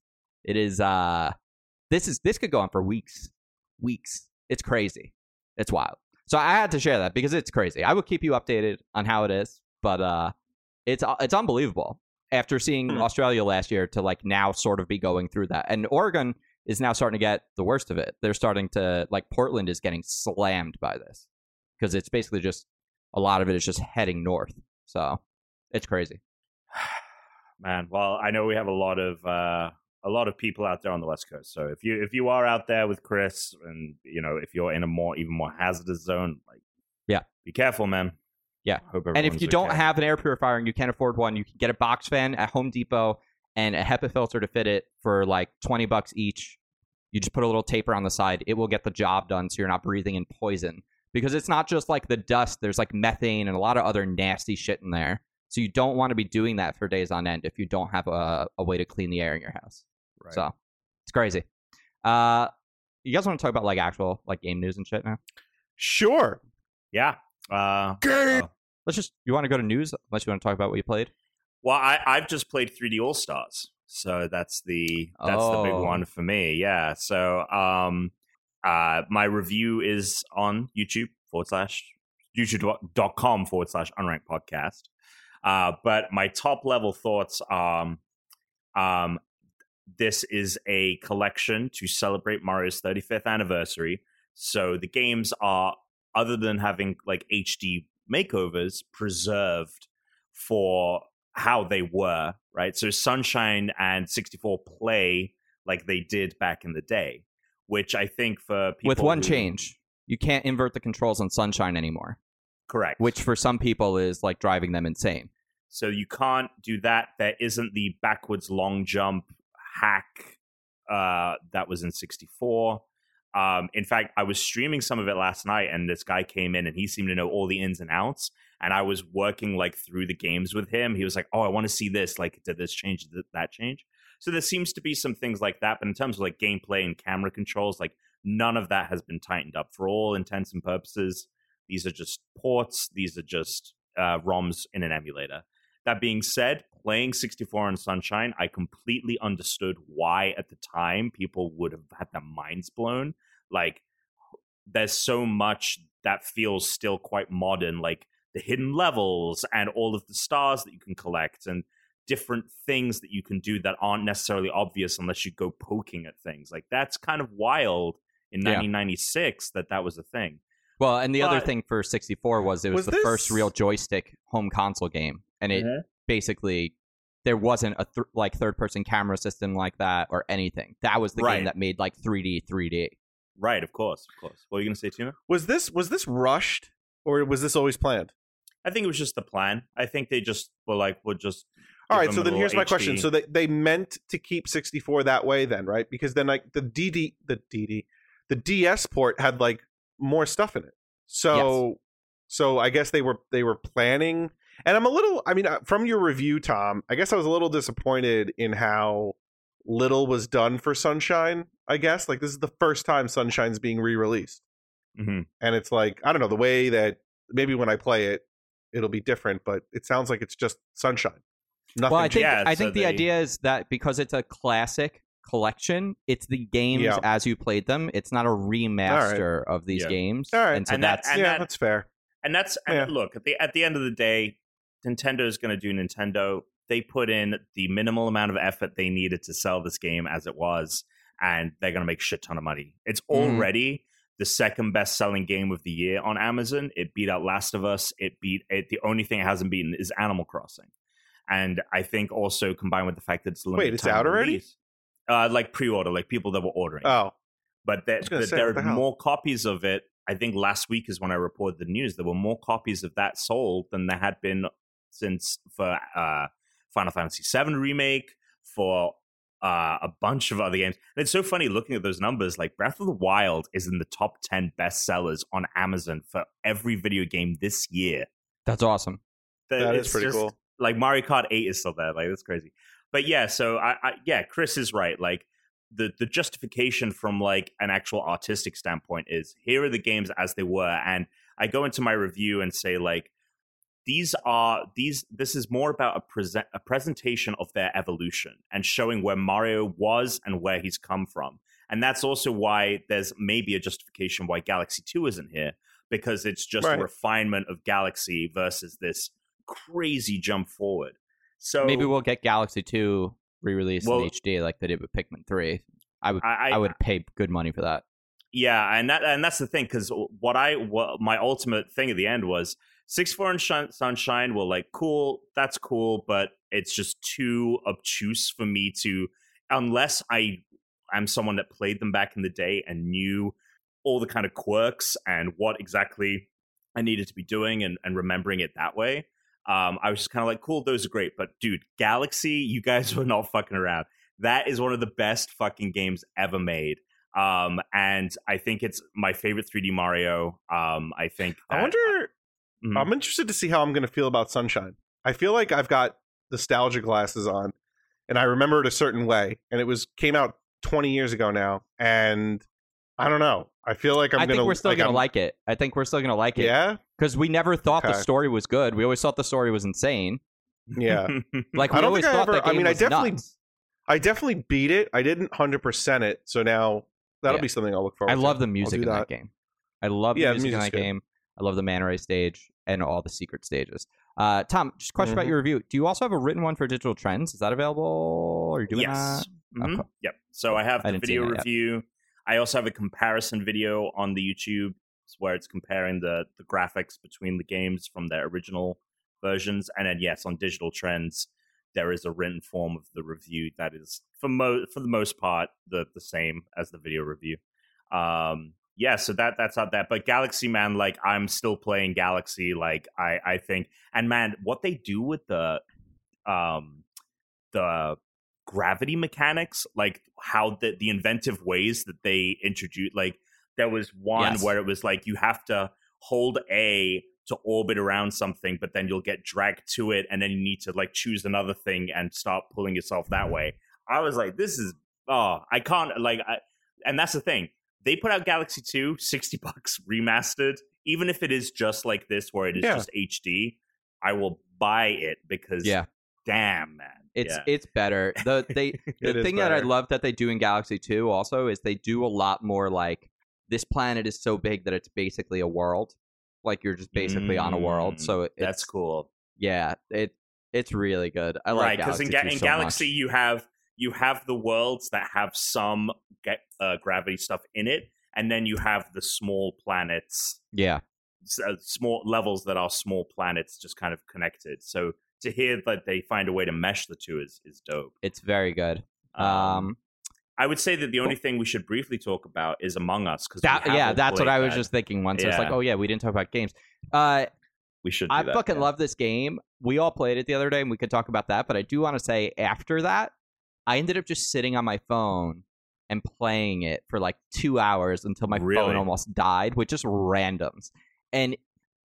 could go on for weeks. It's crazy. It's wild. So I had to share that because it's crazy. I will keep you updated on how it is, but it's unbelievable. After seeing Australia last year, to like now sort of be going through that, and Oregon is now starting to get the worst of it. They're starting to, like, Portland is getting slammed by this because it's basically just a lot of it is just heading north. So it's crazy, man. Well, I know we have a lot of people out there on the West Coast. So if you are out there with Chris, and you know, if you're in a even more hazardous zone, like, yeah, be careful, man. Yeah. And if you don't have an air purifier and you can't afford one, you can get a box fan at Home Depot and a HEPA filter to fit it for like $20 each. You just put a little taper on the side. It will get the job done so you're not breathing in poison, because it's not just like the dust. There's like methane and a lot of other nasty shit in there. So you don't want to be doing that for days on end if you don't have a way to clean the air in your house. Right. So it's crazy. You guys want to talk about like actual like game news and shit now? Sure. Yeah. You want to go to news, unless you want to talk about what you played? Well, I've just played 3D All-Stars, so that's the big one for me. Yeah, so my review is on youtube.com/unranked podcast. But my top level thoughts are, this is a collection to celebrate Mario's 35th anniversary, so the games are, other than having like HD makeovers, preserved for how they were, right? So Sunshine and 64 play like they did back in the day, which I think for people... With one change. You can't invert the controls on Sunshine anymore. Correct. Which for some people is like driving them insane. So you can't do that. There isn't the backwards long jump hack that was in 64. In fact, I was streaming some of it last night, and this guy came in and he seemed to know all the ins and outs, and I was working like through the games with him. He was like, "Oh, I want to see this. Like, did this change? Did that change?" So there seems to be some things like that, but in terms of like gameplay and camera controls, like none of that has been tightened up for all intents and purposes. These are just ports. These are just ROMs in an emulator. That being said, playing 64 and Sunshine, I completely understood why at the time people would have had their minds blown. Like, there's so much that feels still quite modern, like the hidden levels and all of the stars that you can collect and different things that you can do that aren't necessarily obvious unless you go poking at things. Like, that's kind of wild in 1996 that was a thing. Well, and the other thing for 64 was it was the first real joystick home console game. And it basically, there wasn't a third-person camera system like that or anything. That was the game that made like 3D. Right, of course. What are you going to say, Tuna? Was this rushed, or was this always planned? I think it was just the plan. I think they just were like, we'll just... All right, so then here's my question. So they meant to keep 64 that way then, right? Because then like the DS port had like more stuff in it. So, so I guess they were planning... And I'm a little, I mean, from your review, Tom, I guess I was a little disappointed in how little was done for Sunshine, I guess. Like, this is the first time Sunshine's being re-released. Mm-hmm. And it's like, I don't know, the way that maybe when I play it, it'll be different, but it sounds like it's just Sunshine. Nothing. Well, I think the idea is that because it's a classic collection, it's the games as you played them. It's not a remaster of these games. All right. And so that's fair. And that's, look, at the end of the day, Nintendo is going to do Nintendo. They put in the minimal amount of effort they needed to sell this game as it was, and they're going to make a shit ton of money. It's already the second best-selling game of the year on Amazon. It beat out Last of Us. It beat it. The only thing it hasn't beaten is Animal Crossing. And I think also combined with the fact that it's limited. Wait, it's out already? Like pre-order, like people that were ordering. Oh. But there are more copies of it I think last week is when I reported the news, there were more copies of that sold than there had been since for Final Fantasy 7 Remake, for a bunch of other games. And it's so funny looking at those numbers, like Breath of the Wild is in the top 10 best sellers on Amazon for every video game this year. That's awesome. That is pretty cool. Like Mario Kart 8 is still there. Like, that's crazy. But yeah, so I Chris is right. Like the justification from like an actual artistic standpoint is here are the games as they were. And I go into my review and say like, this is more about a presentation of their evolution and showing where Mario was and where he's come from. And that's also why there's maybe a justification why Galaxy 2 isn't here, because it's just a refinement of Galaxy versus this crazy jump forward. So maybe we'll get Galaxy 2 re-released in HD like they did with Pikmin 3. I would pay good money for that. Yeah, and that's the thing, because what my ultimate thing at the end was 6-4 and Sunshine were like, cool, that's cool, but it's just too obtuse for me to, unless I am someone that played them back in the day and knew all the kind of quirks and what exactly I needed to be doing and remembering it that way. I was just kind of like, cool, those are great, but dude, Galaxy, you guys were not fucking around. That is one of the best fucking games ever made. And I think it's my favorite 3D Mario. I think that, I wonder... I'm interested to see how I'm going to feel about Sunshine. I feel like I've got nostalgia glasses on, and I remember it a certain way. And it came out 20 years ago now, and I don't know. I feel like I think we're still going to like it. Yeah? Because we never thought the story was good. We always thought the story was insane. Yeah. Like, we always thought that game was nuts. I definitely beat it. I didn't 100% it, so now that'll be something I'll look forward to. I love the music in that game. I love the music in that game. I love the manta ray stage and all the secret stages. Tom, just a question about your review. Do you also have a written one for Digital Trends? Is that available? Are you doing that? Mm-hmm. Okay. Yep. So I have the video review. I also have a comparison video on the YouTube where it's comparing the graphics between the games from their original versions. And then, yes, on Digital Trends, there is a written form of the review that is, for the most part, the same as the video review. Yeah, so that's out there. But Galaxy, man, like, I'm still playing Galaxy, like, I think. And, man, what they do with the gravity mechanics, like, how the inventive ways that they introduce, like, there was one where it was, like, you have to hold A to orbit around something, but then you'll get dragged to it, and then you need to, like, choose another thing and start pulling yourself that way. I was like, this is, I can't, like, and that's the thing. They put out Galaxy 2, $60 remastered. Even if it is just like this, where it is just HD, I will buy it because, damn, man. It's better. The thing that I love that they do in Galaxy 2 also is they do a lot more like, this planet is so big that it's basically a world. Like, you're just basically on a world. So that's cool. Yeah, it's really good. I like Galaxy 2 so much. Right, because in Galaxy you have... You have the worlds that have some gravity stuff in it, and then you have the small planets. Yeah. Small levels that are small planets just kind of connected. So to hear that they find a way to mesh the two is dope. It's very good. I would say that the only thing we should briefly talk about is Among Us. That's what I was just thinking once. Yeah. I was like, oh, yeah, we didn't talk about games. We should do that. I fucking love this game. We all played it the other day, and we could talk about that. But I do want to say after that, I ended up just sitting on my phone and playing it for like 2 hours until my phone almost died with just randoms. And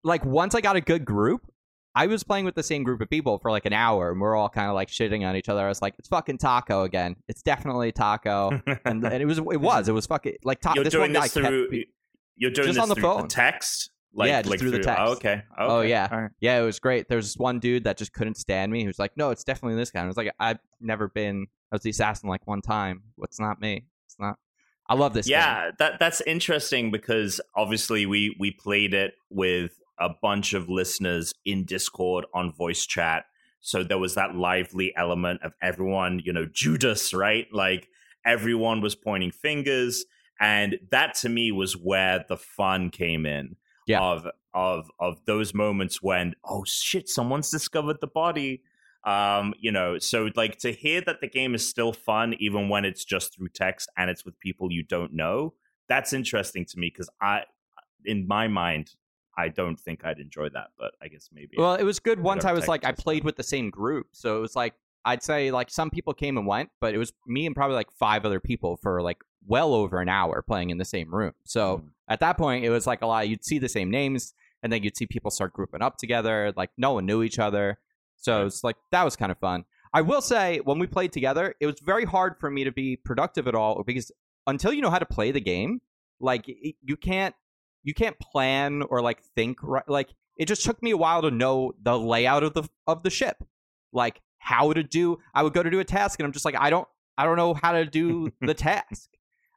like once I got a good group, I was playing with the same group of people for like an hour and we're all kind of like shitting on each other. I was like, it's fucking Taco again. It's definitely Taco. and it was fucking like Taco. You're doing this on the phone. The text? Like, yeah, just like through the text. Oh, okay. Oh, yeah. Right. Yeah, it was great. There's this one dude that just couldn't stand me. He was like, no, it's definitely this guy. And I was like, I've never been... I was the assassin like one time. It's not me. It's not... I love this game. That's interesting because obviously we played it with a bunch of listeners in Discord on voice chat. So there was that lively element of everyone, you know, Judas, right? Like, everyone was pointing fingers. And that, to me, was where the fun came in. Yeah. Of those moments when, oh shit, someone's discovered the body. You know, so like to hear that the game is still fun even when it's just through text and it's with people you don't know, that's interesting to me because I in my mind, I don't think I'd enjoy that, but I guess maybe. Well, it was good once I was like, I played with the same group. So it was like, I'd say like some people came and went, but it was me and probably like 5 other people for like well over an hour playing in the same room. So at that point, it was like a lot. You'd see the same names and then you'd see people start grouping up together. Like no one knew each other. So it's like, that was kind of fun. I will say when we played together, it was very hard for me to be productive at all because until you know how to play the game, like you can't plan or like think right. Like it just took me a while to know the layout of the ship, like how to do. I would go to do a task and I'm just like I don't know how to do the task.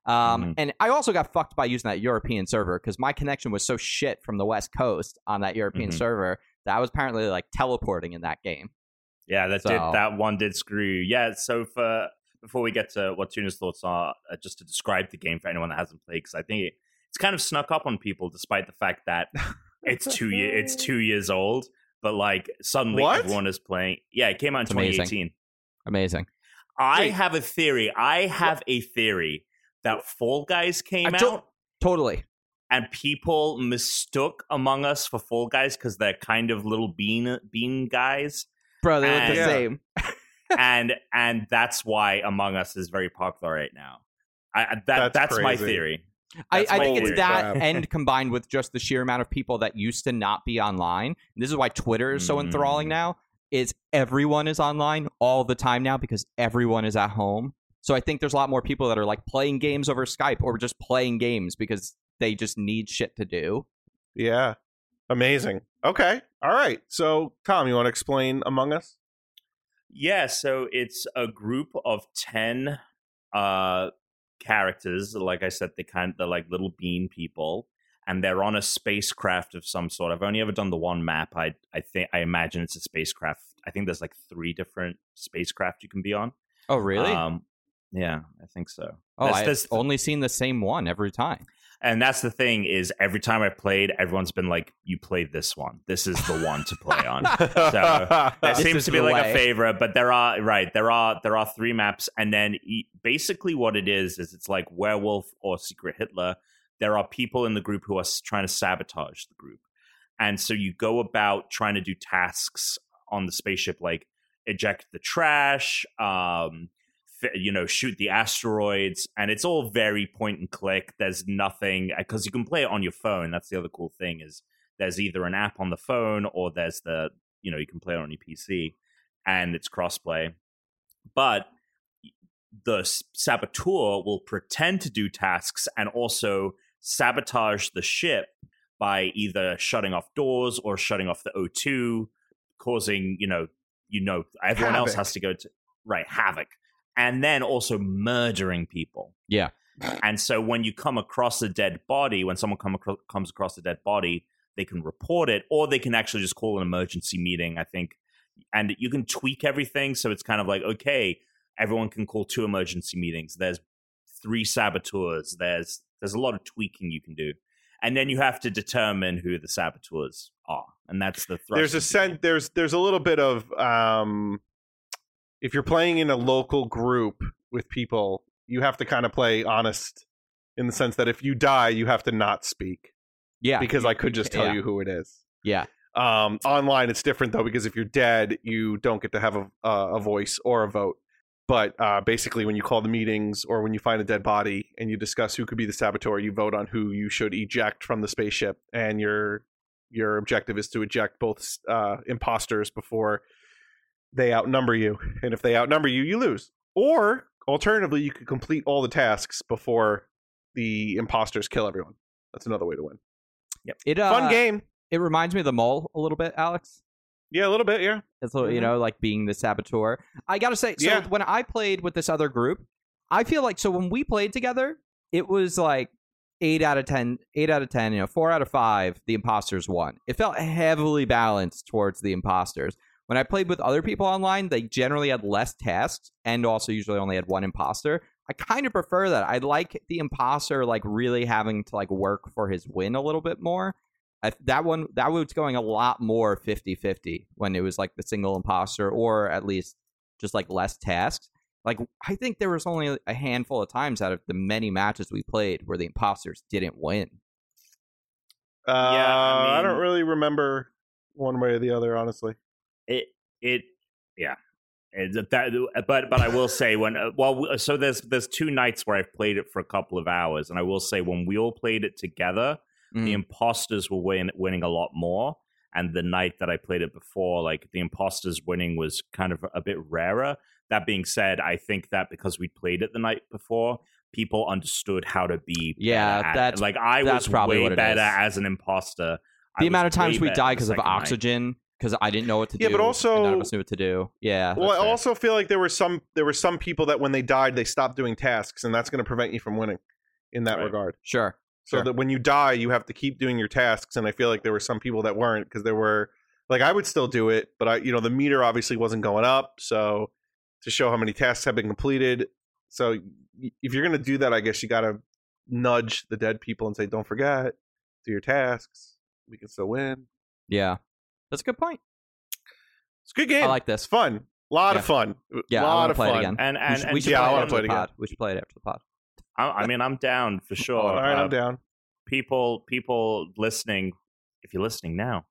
And I also got fucked by using that European server because my connection was so shit from the West Coast on that European server that I was apparently like teleporting in that game. Yeah, that one did screw you. Yeah, so before we get to what Tuna's thoughts are, just to describe the game for anyone that hasn't played, because I think it's kind of snuck up on people, despite the fact that it's 2 years old, but like suddenly everyone is playing. Yeah, it came out in 2018. Amazing. I have a theory that Fall Guys came out. Totally. And people mistook Among Us for Fall Guys because they're kind of little bean guys. Bro, they look the same. and that's why Among Us is very popular right now. That's my theory. I think it's that and combined with just the sheer amount of people that used to not be online. And this is why Twitter is so enthralling now, is everyone is online all the time now because everyone is at home. So I think there's a lot more people that are like playing games over Skype or just playing games because they just need shit to do. Yeah. Amazing. Okay. All right. So, Tom, you want to explain Among Us? Yeah. So it's a group of 10 characters. Like I said, they're like little bean people, and they're on a spacecraft of some sort. I've only ever done the one map. I imagine it's a spacecraft. I think there's like 3 different spacecraft you can be on. Oh, really? Yeah, I think so. Oh, I've only seen the same one every time. And that's the thing is every time I played, everyone's been like, you played this one. This is the one to play on. So there seems to be like a favorite, but there are 3 maps. And then basically what it is it's like Werewolf or Secret Hitler. There are people in the group who are trying to sabotage the group. And so you go about trying to do tasks on the spaceship, like eject the trash, shoot the asteroids, and it's all very point and click. There's nothing, because you can play it on your phone. That's the other cool thing, is there's either an app on the phone or there's you can play it on your PC, and it's crossplay. But the saboteur will pretend to do tasks and also sabotage the ship by either shutting off doors or shutting off the O2, causing, everyone else has to go to havoc. And then also murdering people. Yeah. And so when you come across a dead body, when someone comes across a dead body, they can report it, or they can actually just call an emergency meeting, I think. And you can tweak everything. So it's kind of like, okay, everyone can call 2 emergency meetings. There's 3 saboteurs. There's a lot of tweaking you can do. And then you have to determine who the saboteurs are. And that's the thrust. There's a little bit of... if you're playing in a local group with people, you have to kind of play honest in the sense that if you die, you have to not speak. Yeah. Because I could just tell you who it is. Yeah. Online, it's different, though, because if you're dead, you don't get to have a voice or a vote. But basically, when you call the meetings or when you find a dead body and you discuss who could be the saboteur, you vote on who you should eject from the spaceship. And your objective is to eject both imposters before... they outnumber you, and if they outnumber you, you lose. Or, alternatively, you could complete all the tasks before the imposters kill everyone. That's another way to win. Yep. Fun game. It reminds me of The Mole a little bit, Alex. Yeah, a little bit, yeah. It's, like being the saboteur. I gotta say, when I played with this other group, I feel like, so when we played together, it was like 8 out of 10, 4 out of 5, the imposters won. It felt heavily balanced towards the imposters. When I played with other people online, they generally had less tasks and also usually only had one imposter. I kind of prefer that. I like the imposter like really having to like work for his win a little bit more. That was going a lot more 50-50 when it was like the single imposter, or at least just like less tasks. Like I think there was only a handful of times out of the many matches we played where the imposters didn't win. Yeah, I mean, I don't really remember one way or the other, honestly. But I will say there's two nights where I've played it for a couple of hours, and I will say when we all played it together, the imposters were winning a lot more. And the night that I played it before, like, the imposters winning was kind of a bit rarer. That being said, I think that because we played it the night before, people understood how to be. Yeah, that's like I was probably way better as an imposter. The amount of times we died because of oxygen. Because I didn't know what to do. Yeah, but also none of us knew what to do. Yeah. Well, I also feel like there were some people that when they died, they stopped doing tasks, and that's going to prevent you from winning in that regard. Sure. So that when you die, you have to keep doing your tasks, and I feel like there were some people that weren't, because there were, like, I would still do it, but the meter obviously wasn't going up, so to show how many tasks have been completed. So if you're going to do that, I guess you got to nudge the dead people and say, "Don't forget, do your tasks. We can still win." Yeah. That's a good point. It's a good game. I like this. It's fun. A lot of fun. Yeah, I want to play it again. And we should play it again. We should play it after the pod. I mean, I'm down for sure. All right, I'm down. People listening, if you're listening now,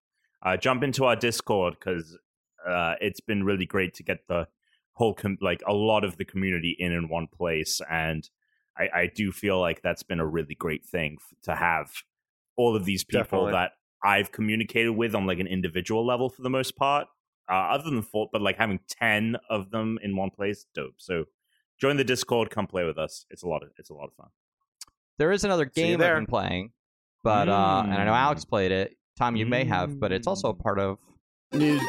jump into our Discord, because it's been really great to get the whole, a lot of the community in one place. And I do feel like that's been a really great thing to have all of these people that I've communicated with on an individual level for the most part, other than four, but having 10 of them in one place, dope. So join the Discord, come play with us. It's a lot of fun. There is another game I've been playing, but and I know Alex played it. Tom, you may have, but it's also part of news.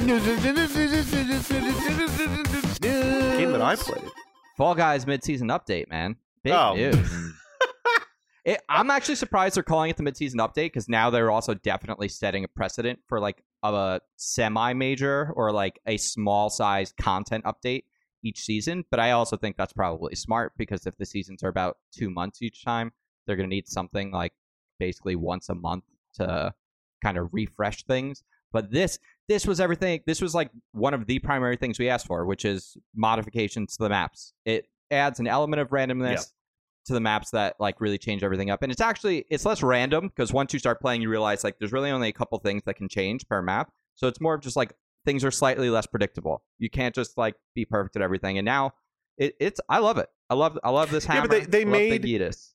Game that I played, Fall Guys mid-season update, man. Big news. I'm actually surprised they're calling it the mid-season update, because now they're also definitely setting a precedent for a semi-major or a small-sized content update each season. But I also think that's probably smart, because if the seasons are about 2 months each time, they're going to need something basically once a month to kind of refresh things. But this was everything. This was one of the primary things we asked for, which is modifications to the maps. It adds an element of randomness. Yep. To the maps that really change everything up. And it's less random, because once you start playing, you realize there's really only a couple things that can change per map. So it's more of just things are slightly less predictable. You can't just be perfect at everything. And now it's I love it. I love this hammer. Yeah, but they made Big Edis.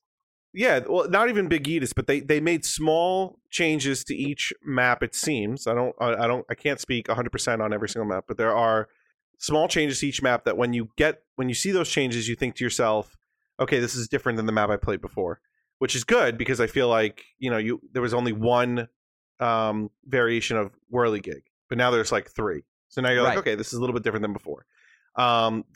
Yeah, well, not even Big Edis, but they made small changes to each map, it seems. I can't speak 100% on every single map, but there are small changes to each map that when you see those changes, you think to yourself, okay, this is different than the map I played before, which is good, because I feel there was only one variation of Whirligig, but now there's three. So now you're right. Okay, this is a little bit different than before.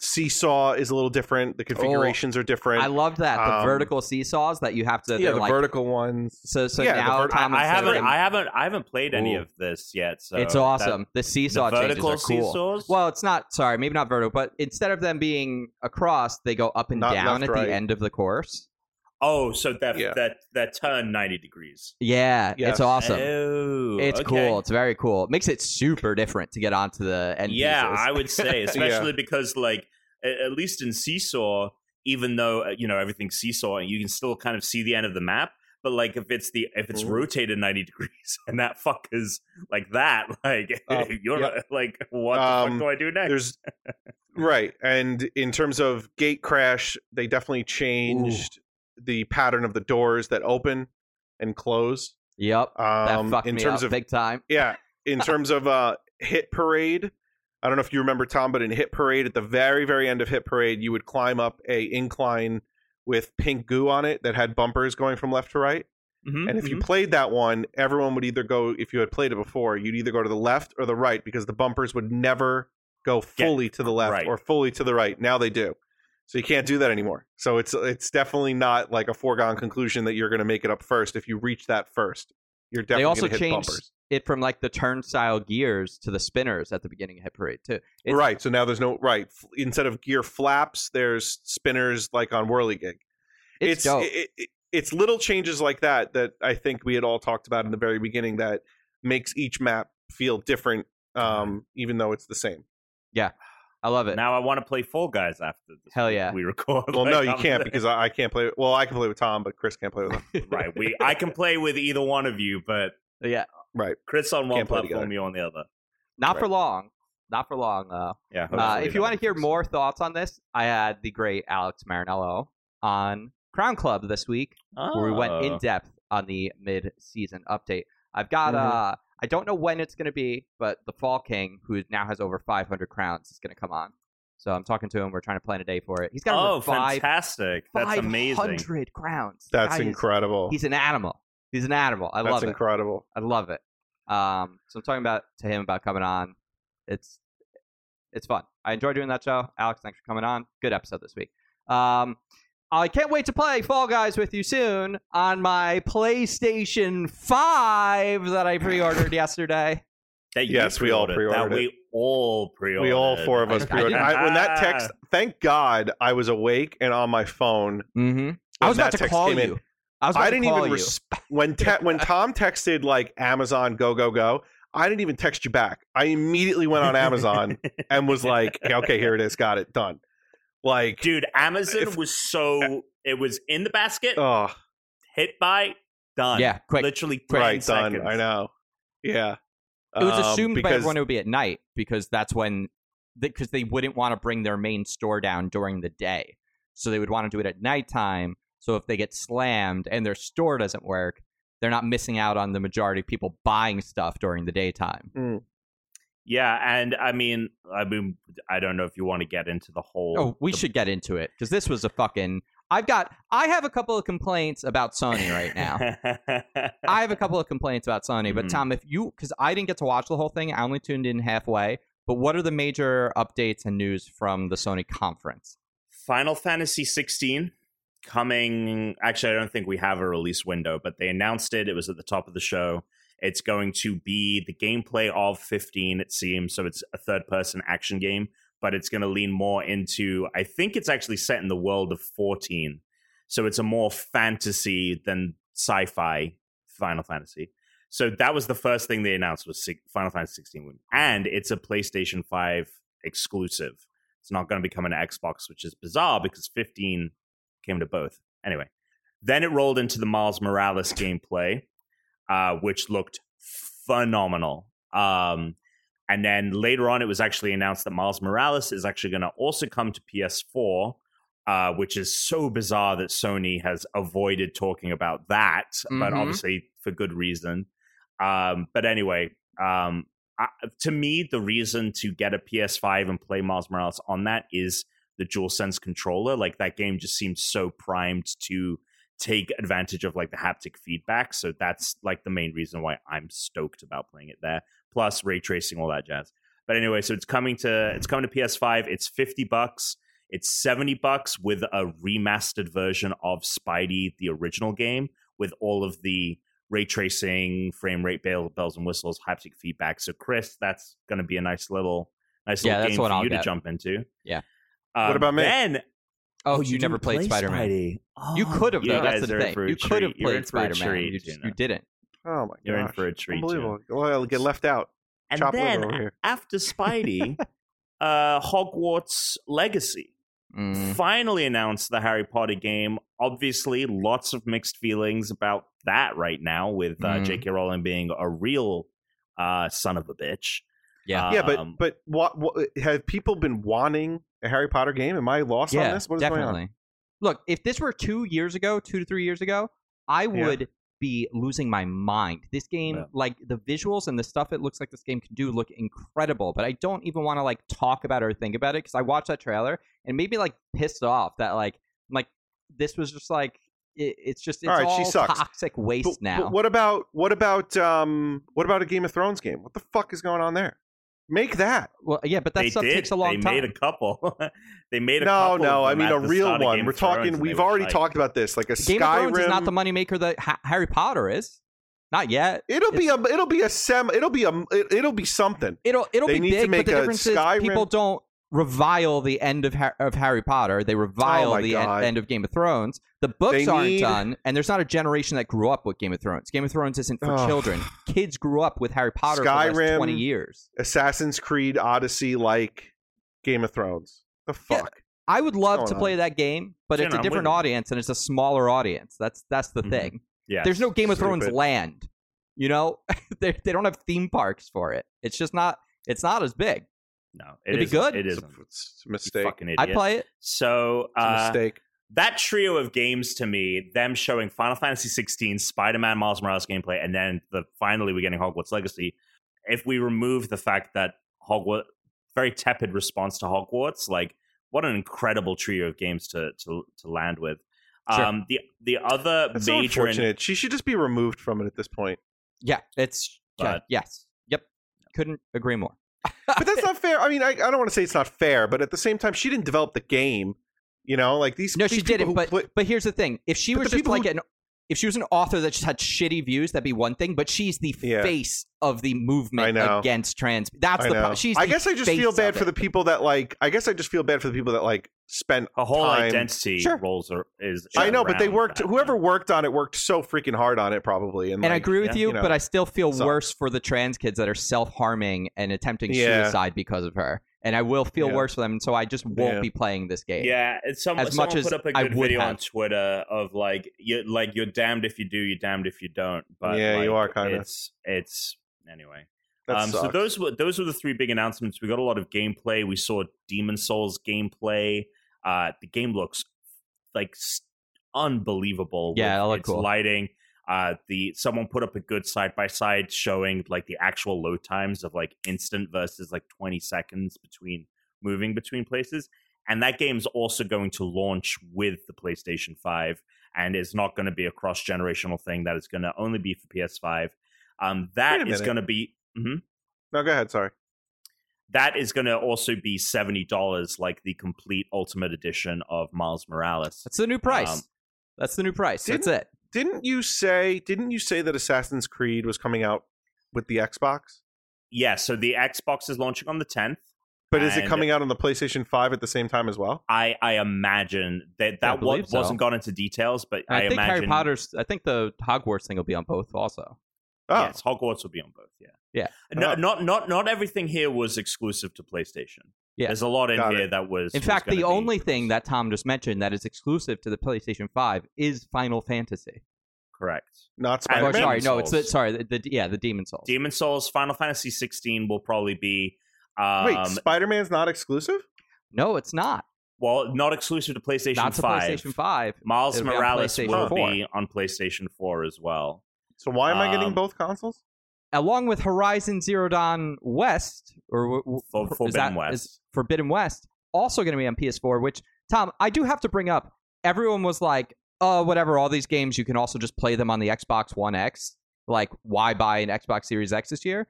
Seesaw is a little different. The configurations are different. I love that. The vertical seesaws that you have to... Yeah, the vertical ones. So now... I haven't played any of this yet. So it's awesome. The seesaw vertical changes are cool. Seesaws? Well, it's not... Sorry, maybe not vertical, but instead of them being across, they go up and down left, at right. The end of the course. Oh, so that turn 90 degrees. Yeah, yes. It's awesome. Oh, it's cool. It's very cool. It makes it super different to get onto the end pieces. I would say, especially because, at least in Seesaw, even though, everything's Seesaw, you can still kind of see the end of the map. But, if it's rotated 90 degrees and that fucker's what the fuck do I do next? Right. And in terms of gate crash, they definitely changed... Ooh. The pattern of the doors that open and close. Yep. That fucked in me terms up of big time. Yeah. In terms of Hit Parade, I don't know if you remember, Tom, but in Hit Parade, at the very, very end of Hit Parade, you would climb up a incline with pink goo on it that had bumpers going from left to right. Mm-hmm, and if you played that one, everyone would either go, if you had played it before, you'd either go to the left or the right, because the bumpers would never go fully to the left or fully to the right. Now they do. So you can't do that anymore. So it's definitely not a foregone conclusion that you're going to make it up first. If you reach that first, you're definitely going to hit bumpers. They also changed it from the turnstile gears to the spinners at the beginning of Hit Parade too. It's, right. So now there's no instead of gear flaps, there's spinners on Whirligig. It's dope. It's little changes like that I think we had all talked about in the very beginning that makes each map feel different, even though it's the same. Yeah. I love it. Now I want to play Fall Guys after this. Hell yeah. We record. Well, like, no, you can't because I can't play. Well, I can play with Tom, but Chris can't play with him. Right. I can play with either one of you, but yeah. Right. Chris on one platform, you on the other. Not for long. Not for long, though. Yeah. If you want to hear more thoughts on this, I had the great Alex Marinello on Crown Club this week, where we went in depth on the mid-season update. I've got I don't know when it's going to be, but the Fall King, who now has over 500 crowns, is going to come on. So I'm talking to him. We're trying to plan a day for it. He's got over fantastic! That's amazing. 500 crowns. That's incredible. He's an animal. He's an animal. I love it. That's incredible. I love it. So I'm talking to him about coming on. It's fun. I enjoy doing that show. Alex, thanks for coming on. Good episode this week. I can't wait to play Fall Guys with you soon on my PlayStation 5 that I pre-ordered yesterday. Yes, we all pre-ordered. That we all pre-ordered. We all four of us pre-ordered. When that text, thank God I was awake and on my phone. Mm-hmm. I was about to call you. I didn't even respond. When Tom texted like Amazon, go, I didn't even text you back. I immediately went on Amazon and was like, okay, here it is. Got it. Done. Like, dude, Amazon was so it was in the basket, hit by done. Yeah, quick, literally 10 seconds. Done. I know. Yeah, it was assumed by everyone it would be at night because that's when because they wouldn't want to bring their main store down during the day, so they would want to do it at nighttime. So if they get slammed and their store doesn't work, they're not missing out on the majority of people buying stuff during the daytime. Mm. Yeah, and I mean, I don't know if you want to get into the whole... Oh, we should get into it, because this was a fucking... I have a couple of complaints about Sony right now. But Tom, if you... Because I didn't get to watch the whole thing. I only tuned in halfway. But what are the major updates and news from the Sony conference? Final Fantasy 16 coming... Actually, I don't think we have a release window, but they announced it. It was at the top of the show. It's going to be the gameplay of 15, it seems. So it's a third-person action game, but it's going to lean more into... I think it's actually set in the world of 14. So it's a more fantasy than sci-fi Final Fantasy. So that was the first thing they announced was Final Fantasy 16. And it's a PlayStation 5 exclusive. It's not going to be coming to Xbox, which is bizarre because 15 came to both. Anyway, then it rolled into the Miles Morales gameplay. Which looked phenomenal. And then later on, it was actually announced that Miles Morales is actually going to also come to PS4, which is so bizarre that Sony has avoided talking about that, but obviously for good reason. But anyway, to me, the reason to get a PS5 and play Miles Morales on that is the DualSense controller. Like, that game just seems so primed to take advantage of like the haptic feedback, so that's like the main reason why I'm stoked about playing it there, plus ray tracing, all that jazz. But anyway, so it's coming to PS5. It's $50. It's $70 with a remastered version of Spidey, the original game, with all of the ray tracing, frame rate, bells and whistles, haptic feedback. So Chris, that's going to be a nice little game for you to jump into. What about me then? Oh, you never played Spider-Man. Oh, you could have, though. That's the thing. You could have played Spider-Man. You didn't. Oh, my God. You're in for a treat. Unbelievable. Oh, I'll get left out. And Chop then, over here. After Spidey, Hogwarts Legacy finally announced the Harry Potter game. Obviously, lots of mixed feelings about that right now, with J.K. Rowling being a real son of a bitch. Yeah, but what have people been wanting a Harry Potter game? Am I lost on this? What is going on? Look, if this were 2 to 3 years ago, I would be losing my mind. This game, like the visuals and the stuff it looks like this game can do, look incredible. But I don't even want to like talk about it or think about it, because I watched that trailer and made me like pissed off that like this was just like it's all right, all she sucks. Toxic waste now. But what about a Game of Thrones game? What the fuck is going on there? Make that. Well, yeah, but that stuff takes a long time. They made a couple. No, I mean a real one. We're talking. We've already talked about this. Like a Skyrim. Game of Thrones is not the moneymaker that Harry Potter is. Not yet. It'll be something. It'll be big. But the difference is people don't revile the end of Harry Potter. They revile the end of Game of Thrones. The books aren't done, and there's not a generation that grew up with Game of Thrones. Game of Thrones isn't for children. Kids grew up with Harry Potter for the last 20 years. Assassin's Creed Odyssey, like Game of Thrones. The fuck? Yeah, I would love to play that game, but it's a different audience and it's a smaller audience. That's the thing. Yeah, there's no Game of Thrones land. You know, they don't have theme parks for it. It's just not. It's not as big. No, it'd be good. It is. It's a mistake. Fucking idiot. I'd play it. So it's a mistake. That trio of games to me, them showing Final Fantasy 16, Spider-Man, Miles Morales gameplay, and then finally we're getting Hogwarts Legacy. If we remove the fact that Hogwarts, very tepid response to Hogwarts, like what an incredible trio of games to land with. Sure. The other that's major, so unfortunate. She should just be removed from it at this point. Yeah, it's yes, yep, couldn't agree more. But that's not fair. I mean, I don't want to say it's not fair, but at the same time, she didn't develop the game. You know, like these. No, these she didn't. But here's the thing: if she was just like if she was an author that just had shitty views, that'd be one thing. But she's the face of the movement against trans. That's the problem. She's. I guess I just feel bad for the people that like. I guess I just feel bad for the people that like spent a whole time. Identity roles are is. I know, but they worked. Whoever worked on it worked so freaking hard on it, probably. And like, I agree with you, but I still feel worse for the trans kids that are self-harming and attempting suicide because of her. And I will feel worse for them, and so I just won't be playing this game. Yeah, someone put up a good video on Twitter of like you're damned if you do, you're damned if you don't. But yeah, like, you are kind of. It's anyway. So those were the three big announcements. We got a lot of gameplay. We saw Demon Souls gameplay. The game looks like unbelievable. Yeah, that looked cool. Lighting. Someone put up a good side by side showing like the actual load times of like instant versus like 20 seconds between moving between places. And that game's also going to launch with the PlayStation 5 and is not going to be a cross generational thing. That is going to only be for PS5. That is going to be. Mm-hmm. No, go ahead. Sorry. That is going to also be $70, like the complete Ultimate Edition of Miles Morales. That's the new price. That's the new price. That's it. Didn't you say that Assassin's Creed was coming out with the Xbox? Yeah, so the Xbox is launching on the 10th. But is it coming out on the PlayStation 5 at the same time as well? I imagine that wasn't gone into details, but I think imagine I think the Hogwarts thing will be on both also. Oh. Yes, Hogwarts will be on both, yeah. Yeah. No, not everything here was exclusive to PlayStation. Yeah. There's a lot in here that was... In fact, the only thing that Tom just mentioned that is exclusive to the PlayStation 5 is Final Fantasy. Correct. Not Spider-Man. Sorry, no, it's the Demon Souls. Demon Souls, Final Fantasy 16 will probably be... Wait, Spider-Man's not exclusive? No, it's not. Well, not exclusive to PlayStation 5. Not to PlayStation 5. Miles Morales will be on PlayStation 4 as well. So why am I getting both consoles? Along with Horizon Zero Dawn West, Forbidden West, also going to be on PS4, which, Tom, I do have to bring up. Everyone was like, oh, whatever, all these games, you can also just play them on the Xbox One X. Like, why buy an Xbox Series X this year?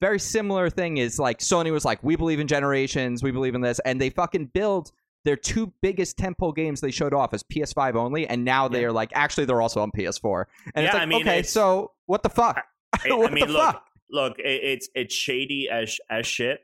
Very similar thing is, like, Sony was like, we believe in generations, we believe in this, and they fucking build their two biggest tentpole games they showed off as PS5 only, and now they are like, actually, they're also on PS4. And it's like, I mean, okay, so what the fuck? Look, it's shady as shit,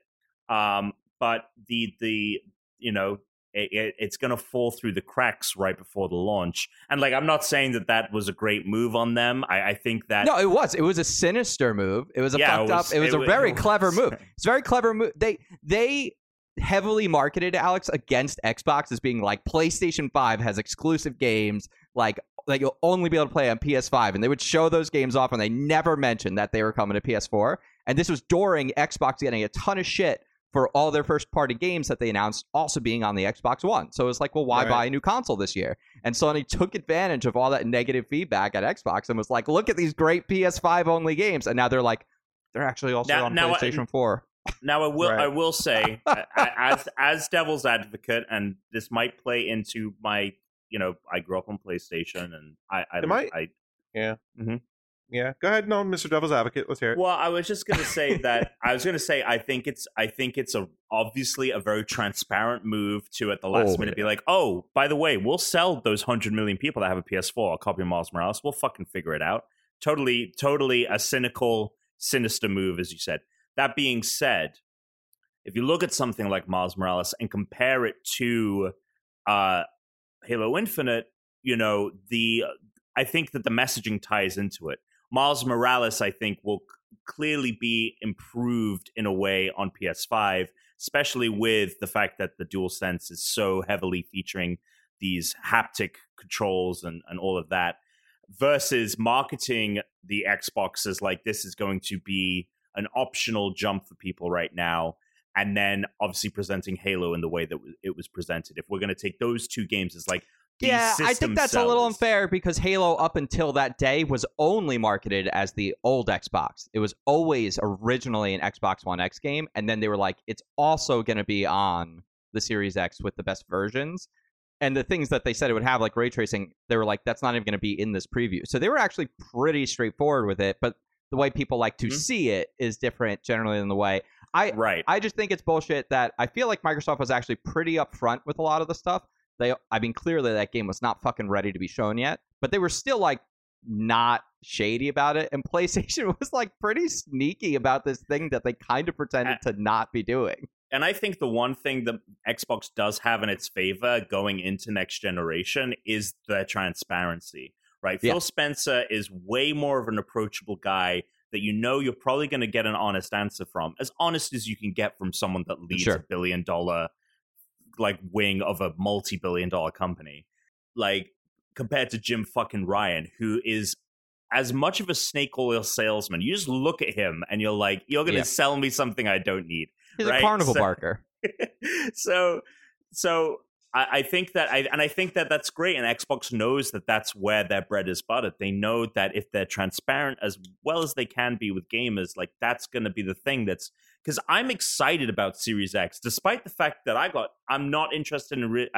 but the you know it's gonna fall through the cracks right before the launch. And like, I'm not saying that was a great move on them. I think that no, it was a sinister move. It was a fucked up. It was a very clever move. It's a very clever move. They heavily marketed Alex against Xbox as being like PlayStation 5 has exclusive games like. That you'll only be able to play on PS5, and they would show those games off, and they never mentioned that they were coming to PS4. And this was during Xbox getting a ton of shit for all their first-party games that they announced also being on the Xbox One. So it was like, well, why buy a new console this year? And Sony took advantage of all that negative feedback at Xbox and was like, look at these great PS5-only games. And now they're like, they're actually also on PlayStation 4. Now, I will say, as devil's advocate, and this might play into my... You know, I grew up on PlayStation, and Go ahead, no, Mr. Devil's Advocate. Let's hear it. Well, I was just gonna say that I think it's obviously a very transparent move to at the last minute be like, oh, by the way, we'll sell those 100 million people that have a PS4 a copy of Miles Morales. We'll fucking figure it out. Totally a cynical, sinister move, as you said. That being said, if you look at something like Miles Morales and compare it to Halo Infinite, you know, I think that the messaging ties into it. Miles Morales, I think, will clearly be improved in a way on PS5. especially with the fact that the DualSense is so heavily featuring these haptic controls and all of that, versus marketing the Xbox as like, this is going to be an optional jump for people right now, and then obviously presenting Halo in the way that it was presented. If we're going to take those two games as like, yeah, I think that's a little unfair, because Halo up until that day was only marketed as the old Xbox. It was always originally an Xbox One X game, and then they were like, it's also going to be on the Series X with the best versions. And the things that they said it would have, like ray tracing, they were like, that's not even going to be in this preview. So they were actually pretty straightforward with it, but the way people like to see it is different generally than the way I just think it's bullshit that I feel like Microsoft was actually pretty upfront with a lot of the stuff. Clearly that game was not fucking ready to be shown yet, but they were still like not shady about it. And PlayStation was like pretty sneaky about this thing that they kind of pretended to not be doing. And I think the one thing that Xbox does have in its favor going into next generation is their transparency, right? Yeah. Phil Spencer is way more of an approachable guy that you know you're probably going to get an honest answer from, as honest as you can get from someone that leads a billion-dollar like wing of a multi-billion-dollar company, like compared to Jim fucking Ryan, who is as much of a snake oil salesman. You just look at him and you're like, you're going to sell me something I don't need. He's a carnival barker. So I think that I think that that's great. And Xbox knows that that's where their bread is buttered. They know that if they're transparent as well as they can be with gamers, like that's going to be the thing that's, because I'm excited about Series X, despite the fact that I'm not interested in,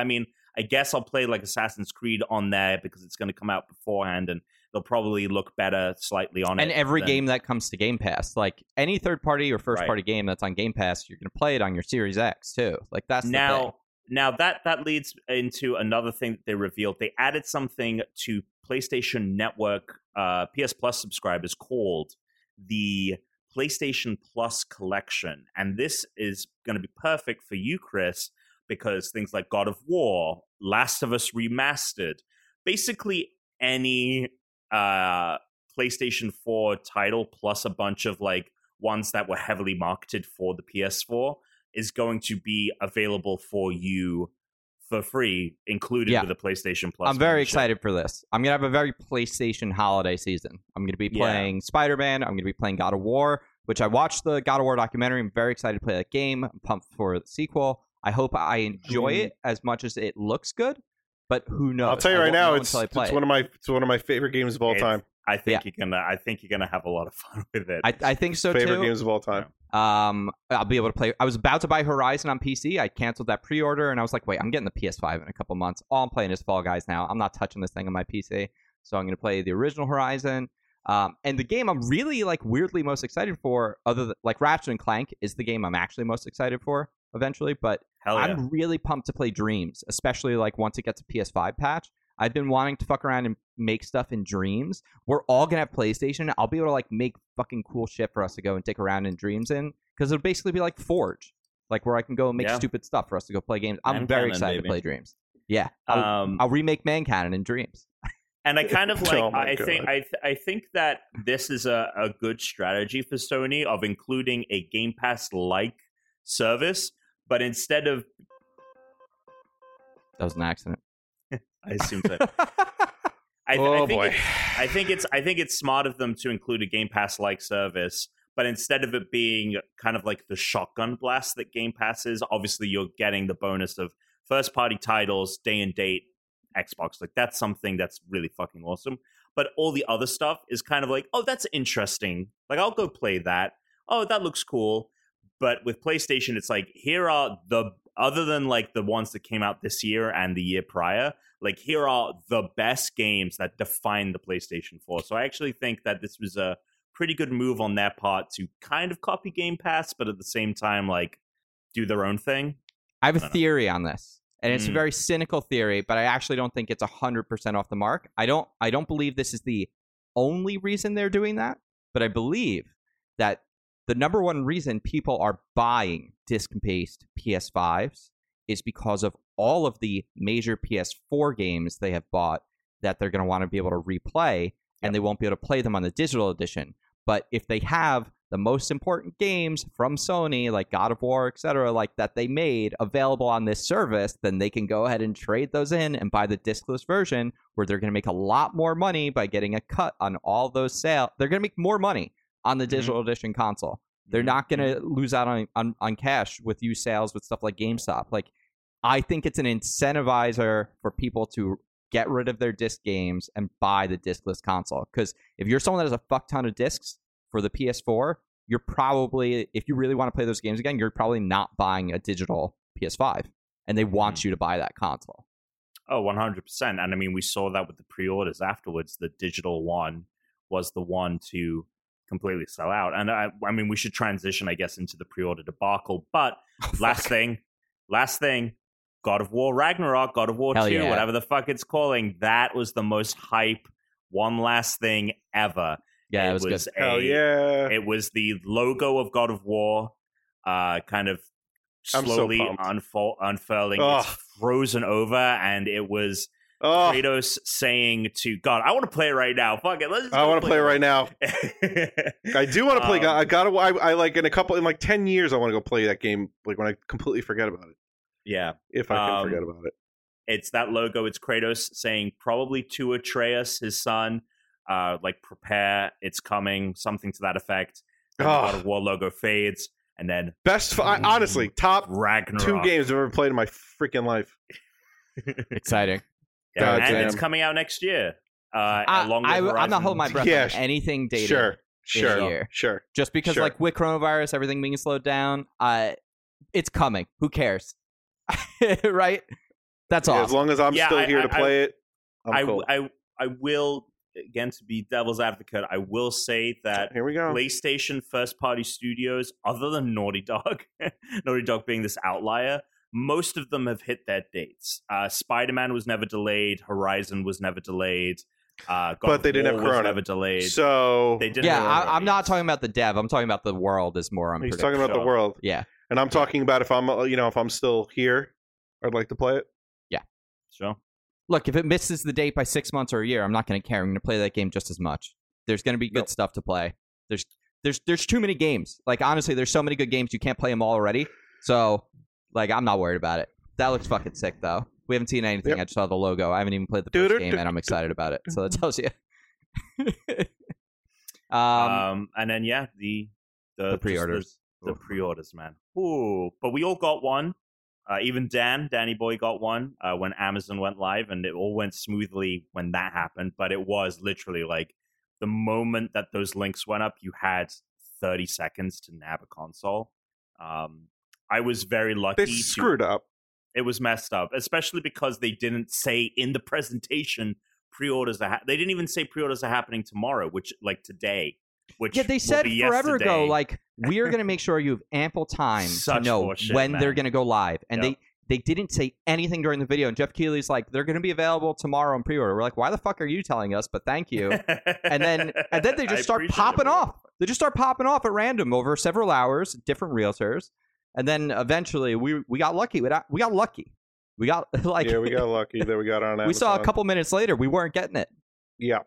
I guess I'll play like Assassin's Creed on there because it's going to come out beforehand and they'll probably look better slightly on it. And every game that comes to Game Pass, like any third party or first party game that's on Game Pass, you're going to play it on your Series X too. Like that's the thing. Now that leads into another thing that they revealed. They added something to PlayStation Network PS Plus subscribers called the PlayStation Plus Collection. And this is going to be perfect for you, Chris, because things like God of War, Last of Us Remastered, basically any PlayStation 4 title plus a bunch of like ones that were heavily marketed for the PS4 is going to be available for you for free, included with the PlayStation Plus. I'm very excited for this. I'm going to have a very PlayStation holiday season. I'm going to be playing Spider-Man. I'm going to be playing God of War, which I watched the God of War documentary. I'm very excited to play that game. I'm pumped for the sequel. I hope I enjoy it as much as it looks good, but who knows? I'll tell you right now, it's one of my favorite games of all time. I think you're gonna have a lot of fun with it. I think so favorite too. Favorite games of all time. I'll be able to play. I was about to buy Horizon on PC. I canceled that pre-order, and I was like, "Wait, I'm getting the PS5 in a couple months. All I'm playing is Fall Guys now. I'm not touching this thing on my PC." So I'm gonna play the original Horizon. And the game I'm really like weirdly most excited for, other than like Ratchet and Clank, is the game I'm actually most excited for eventually. But I'm really pumped to play Dreams, especially like once it gets a PS5 patch. I've been wanting to fuck around and make stuff in Dreams. We're all going to have PlayStation. I'll be able to like make fucking cool shit for us to go and dick around in Dreams in, because it'll basically be like Forge, like where I can go and make stupid stuff for us to go play games. I'm very excited to play Dreams. Yeah. I'll remake Man Cannon in Dreams. And I kind of like, I think that this is a good strategy for Sony of including a Game Pass like service, but instead of. That was an accident. I assume so. I think it's smart of them to include a Game Pass-like service, but instead of it being kind of like the shotgun blast that Game Pass is, obviously you're getting the bonus of first-party titles, day and date, Xbox. Like that's something that's really fucking awesome. But all the other stuff is kind of like, oh, that's interesting. Like I'll go play that. Oh, that looks cool. But with PlayStation, it's like here are the other than like the ones that came out this year and the year prior. Like, here are the best games that define the PlayStation 4. So I actually think that this was a pretty good move on their part to kind of copy Game Pass, but at the same time, like, do their own thing. I have a theory on this, and it's a very cynical theory, but I actually don't think it's 100% off the mark. I don't believe this is the only reason they're doing that, but I believe that the number one reason people are buying disc-based PS5s is because of all of the major PS4 games they have bought that they're going to want to be able to replay, and they won't be able to play them on the digital edition. But if they have the most important games from Sony, like God of War, etc., like that they made available on this service, then they can go ahead and trade those in and buy the discless version, where they're going to make a lot more money by getting a cut on all those sales. They're going to make more money on the digital edition console. They're not going to lose out on cash with used sales with stuff like GameStop. Like, I think it's an incentivizer for people to get rid of their disc games and buy the discless console. Because if you're someone that has a fuck ton of discs for the PS4, you're probably, if you really want to play those games again, you're probably not buying a digital PS5. And they want you to buy that console. Oh, 100%. And I mean, we saw that with the pre-orders afterwards. The digital one was the one to completely sell out. And I mean, we should transition, I guess, into the pre-order debacle. But last thing, God of War Ragnarok, God of War 2, yeah, whatever the fuck it's calling, that was the most hype one last thing ever. Yeah, it was good. Hell yeah. It was the logo of God of War, kind of slowly unfurling. Ugh. It's frozen over, and it was Kratos saying to God, I want to play it right now. Fuck it. I want to play it right now. I do want to play God of War. I like in 10 years, I want to go play that game, like when I completely forget about it. Yeah. If I can forget about it. It's that logo. It's Kratos saying probably to Atreus, his son, prepare, it's coming, something to that effect. The God of War logo fades, and then honestly, top Ragnarok. 2 games I've ever played in my freaking life. Exciting. Yeah, and it's coming out next year. I'm not holding my breath on anything dated. Sure. Just because, with coronavirus, everything being slowed down, it's coming. Who cares? Right? That's all. Awesome. As long as I'm still here to play it, I'm cool. I will. Again, to be devil's advocate, I will say that PlayStation first-party studios, other than Naughty Dog being this outlier, most of them have hit their dates. Spider-Man was never delayed. Horizon was never delayed. But they didn't have Corona. Never delayed. So they didn't. Yeah, I'm not talking about the dev. I'm talking about the world is more. He's talking about the world. Yeah, and I'm talking about if I'm still here, I'd like to play it. Yeah, sure. Look, if it misses the date by 6 months or a year, I'm not going to care. I'm going to play that game just as much. There's going to be good stuff to play. There's too many games. Like, honestly, there's so many good games, you can't play them all already. So, I'm not worried about it. That looks fucking sick, though. We haven't seen anything. Yep. I just saw the logo. I haven't even played the first game, and I'm excited about it. So that tells you. And then, the pre-orders. The pre-orders, man. Ooh, but we all got one. Even Danny Boy got one when Amazon went live, and it all went smoothly when that happened. But it was literally like the moment that those links went up, you had 30 seconds to nab a console. I was very lucky. They screwed up. It was messed up, especially because they didn't say in the presentation they didn't even say pre-orders are happening tomorrow, which today. Which they said forever ago, we are going to make sure you have ample time to know when they're going to go live. And they didn't say anything during the video. And Jeff Keighley's like, they're going to be available tomorrow in pre-order. We're like, why the fuck are you telling us? But thank you. And then they just start popping off. They just start popping off at random over several hours, different realtors. And then eventually we got lucky. We got lucky. We got we got lucky that we got on Amazon. We saw a couple minutes later, we weren't getting it. Yeah,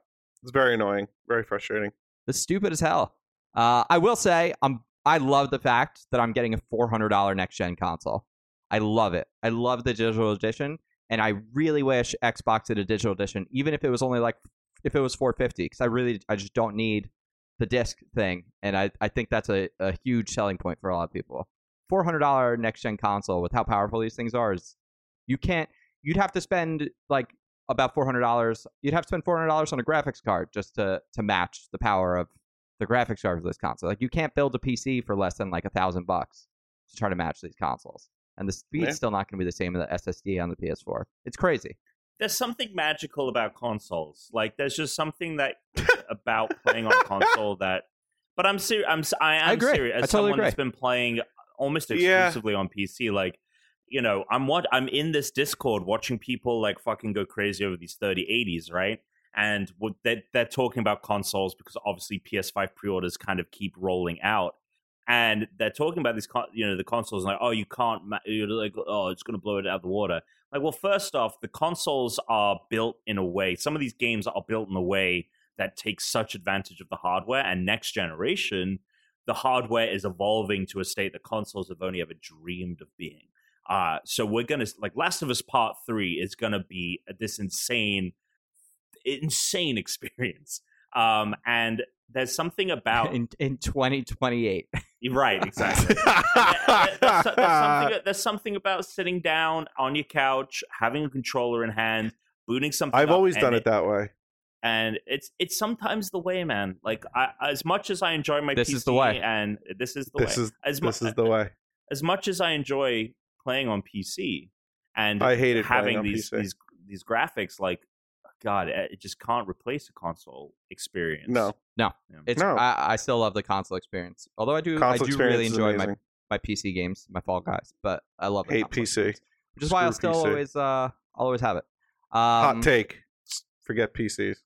it's very annoying. Very frustrating. It's stupid as hell. I will say, I love the fact that I'm getting a $400 next-gen console. I love it. I love the digital edition, and I really wish Xbox did a digital edition, even if it was only if it was $450, because I just don't need the disc thing, and I think that's a huge selling point for a lot of people. $400 next-gen console with how powerful these things are is you'd have to spend about $400. You'd have to spend $400 on a graphics card just to match the power of the graphics card for this console. You can't build a PC for less than $1,000 to try to match these consoles. And the speed's still not going to be the same as the SSD on the PS4. It's crazy. There's something magical about consoles. There's just something that about playing on a console that. But I'm serious. I agree. Serious. As I totally someone agree. That's been playing almost exclusively on PC, I'm in this Discord watching people fucking go crazy over these 3080s, right? And they're talking about consoles because obviously PS5 pre-orders kind of keep rolling out, and they're talking about these, the consoles, and you can't, it's gonna blow it out of the water. Well, first off, the consoles are built in a way. Some of these games are built in a way that takes such advantage of the hardware and next generation the hardware is evolving to a state that consoles have only ever dreamed of being. So we're going to, like, Last of Us Part 3 is going to be this insane experience. And there's something about... In 2028. Right, exactly. There's something about sitting down on your couch, having a controller in hand, booting something I've up, always done it that way. And it's sometimes the way, man. Like, as much as I enjoy my PC... This is the way. And this is the way. This is the way. As much as I enjoy playing on PC and I hated having these graphics, like, God, it just can't replace a console experience. No. I still love the console experience. Although I do really enjoy my PC games, my Fall Guys, but I love hate PC games, which is why I'll still always have it. Hot take: forget PCs.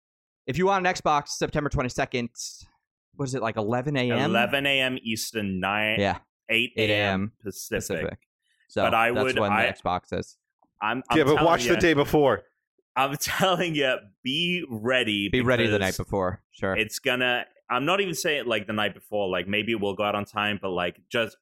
If you want an Xbox, September 22nd, what is it, like 11 a.m.? 11 a.m. Eastern, 8 a.m. Pacific. So but I that's would, when I, the Xbox is. I'm yeah, but watch you, the day before. I'm telling you, be ready. Be ready the night before. Sure. It's gonna. I'm not even saying like the night before. Like maybe we'll go out on time, but like just,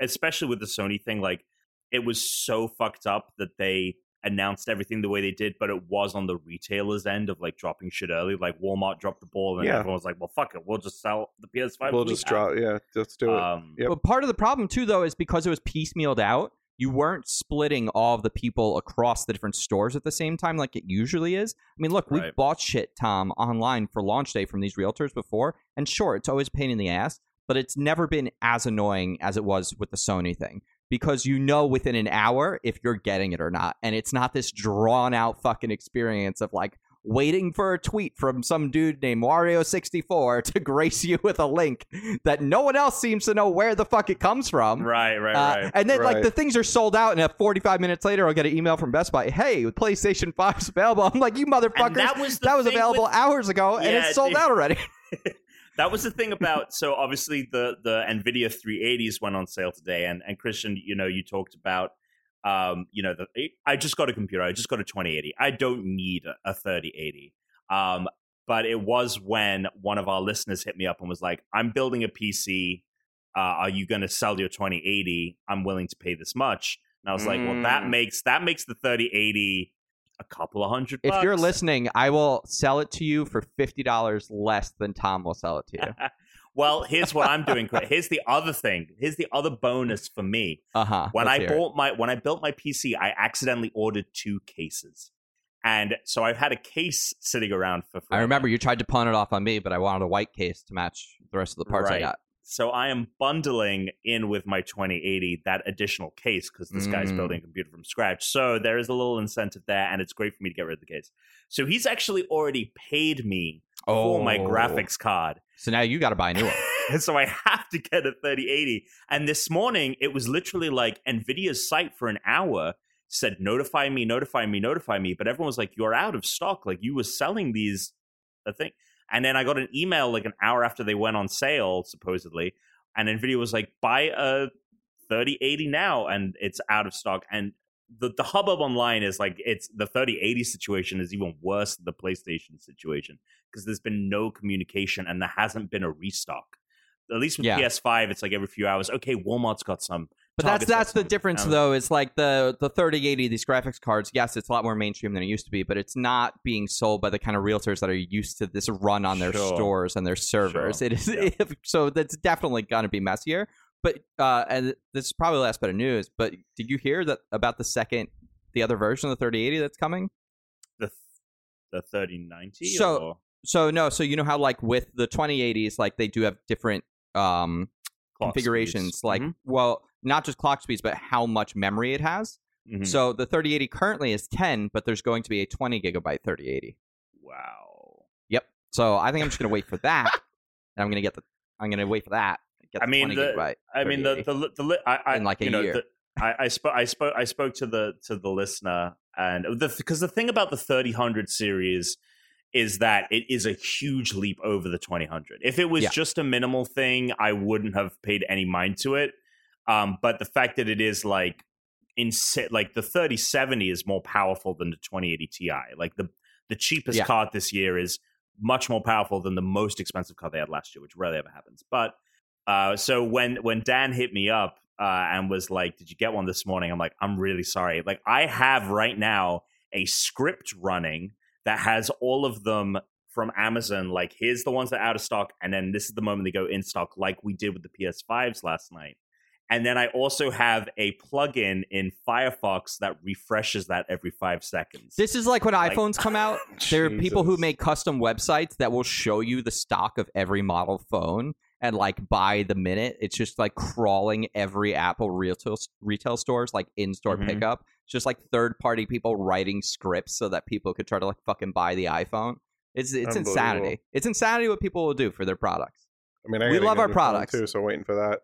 especially with the Sony thing, like it was so fucked up that they announced everything the way they did, but it was on the retailer's end of like dropping shit early. Like Walmart dropped the ball, and everyone was like, "Well, fuck it, we'll just sell the PS5." We'll just drop, yeah, just do it. Yep. But part of the problem too, though, is because it was piecemealed out, you weren't splitting all of the people across the different stores at the same time like it usually is. I mean, look, we bought shit, Tom, online for launch day from these realtors before, and sure, it's always a pain in the ass, but it's never been as annoying as it was with the Sony thing. Because you know within an hour if you're getting it or not. And it's not this drawn-out fucking experience of, like, waiting for a tweet from some dude named Wario64 to grace you with a link that no one else seems to know where the fuck it comes from. Right. And then, like, the things are sold out, and 45 minutes later, I'll get an email from Best Buy. Hey, PlayStation 5's available. I'm like, you motherfuckers, that was available hours ago, and it's sold out already. That was the thing about, so obviously the NVIDIA 3080s went on sale today, and Christian, you know, you talked about, I just got a computer, I just got a 2080. I don't need a 3080. But it was when one of our listeners hit me up and was like, I'm building a PC, are you going to sell your 2080? I'm willing to pay this much. And I was like, well, that makes the 3080... a couple of $100. If you're listening, I will sell it to you for $50 less than Tom will sell it to you. Well, here's what I'm doing. Here's the other thing. Here's the other bonus for me. When I built my PC, I accidentally ordered two cases. And so I've had a case sitting around for forever. I remember you tried to pawn it off on me, but I wanted a white case to match the rest of the parts I got. So I am bundling in with my 2080 that additional case because this guy's building a computer from scratch. So there is a little incentive there, and it's great for me to get rid of the case. So he's actually already paid me for my graphics card. So now you got to buy a new one. And so I have to get a 3080. And this morning, it was literally like NVIDIA's site for an hour said, notify me. But everyone was like, you're out of stock. Like you were selling these, I think. And then I got an email like an hour after they went on sale, supposedly. And NVIDIA was like, buy a 3080 now. And it's out of stock. And the hubbub online is like, it's the 3080 situation is even worse than the PlayStation situation. Because there's been no communication and there hasn't been a restock. At least with PS5, it's like every few hours. Okay, Walmart's got some. But that's the difference, though. It's like the 3080, these graphics cards, yes, it's a lot more mainstream than it used to be, but it's not being sold by the kind of realtors that are used to this run on their stores and their servers. It is so that's definitely going to be messier. But and this is probably the last bit of news, but did you hear that about the other version of the 3080 that's coming? The 3090? So you know how like with the 2080s, like they do have different configurations. Speeds. Like, well... not just clock speeds, but how much memory it has. Mm-hmm. So the 3080 currently is 10, but there's going to be a 20 gigabyte 3080. Wow. Yep. So I think I'm just going to wait for that. And I'm going to wait for that. Get the 20 gigabyte in like a year. I spoke to the listener, and because the thing about the 3000 series is that it is a huge leap over the 2000. If it was just a minimal thing, I wouldn't have paid any mind to it. But the fact that it is like the 3070 is more powerful than the 2080 Ti. Like the cheapest card this year is much more powerful than the most expensive card they had last year, which rarely ever happens. But So when Dan hit me up and was like, did you get one this morning? I'm like, I'm really sorry. Like, I have right now a script running that has all of them from Amazon. Like, here's the ones that are out of stock, and then this is the moment they go in stock, like we did with the PS5s last night. And then I also have a plugin in Firefox that refreshes that every 5 seconds. This is like when iPhones come out. There are people who make custom websites that will show you the stock of every model phone. And like by the minute, it's just like crawling every Apple retail stores, like in-store pickup. It's just like third-party people writing scripts so that people could try to like fucking buy the iPhone. It's insanity. It's insanity what people will do for their products. I mean, we love our products too. So waiting for that.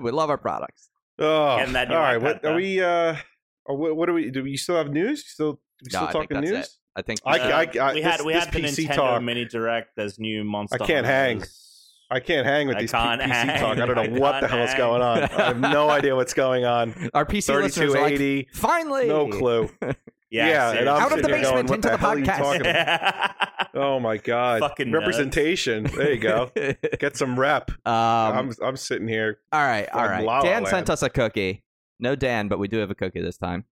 We love our products. Oh, and that all right. What are we? What are we? Do we still have news? Still talking news? It. I think we had the PC Nintendo talk. Mini Direct. There's new Monster. I can't hang with these PC talk. I don't know what the hell's going on. I have no idea what's going on. Our PC 3280. Like, finally, no clue. Yeah, out of the basement into the podcast. Oh my god! Fucking representation. Nuts. There you go. Get some rep. I'm sitting here. All right. Dan sent us a cookie. No Dan, but we do have a cookie this time.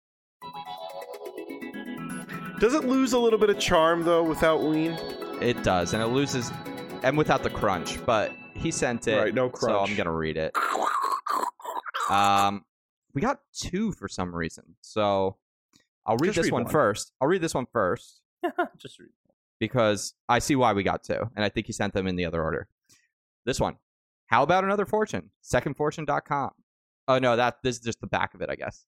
Does it lose a little bit of charm though without Ween? It does, and it loses, and without the crunch. But he sent it. Right, no crunch. So I'm gonna read it. We got two for some reason, so. I'll read this one first. Just read one. Because I see why we got two, and I think he sent them in the other order. This one. How about another fortune? Secondfortune.com. Oh, no, this is just the back of it, I guess.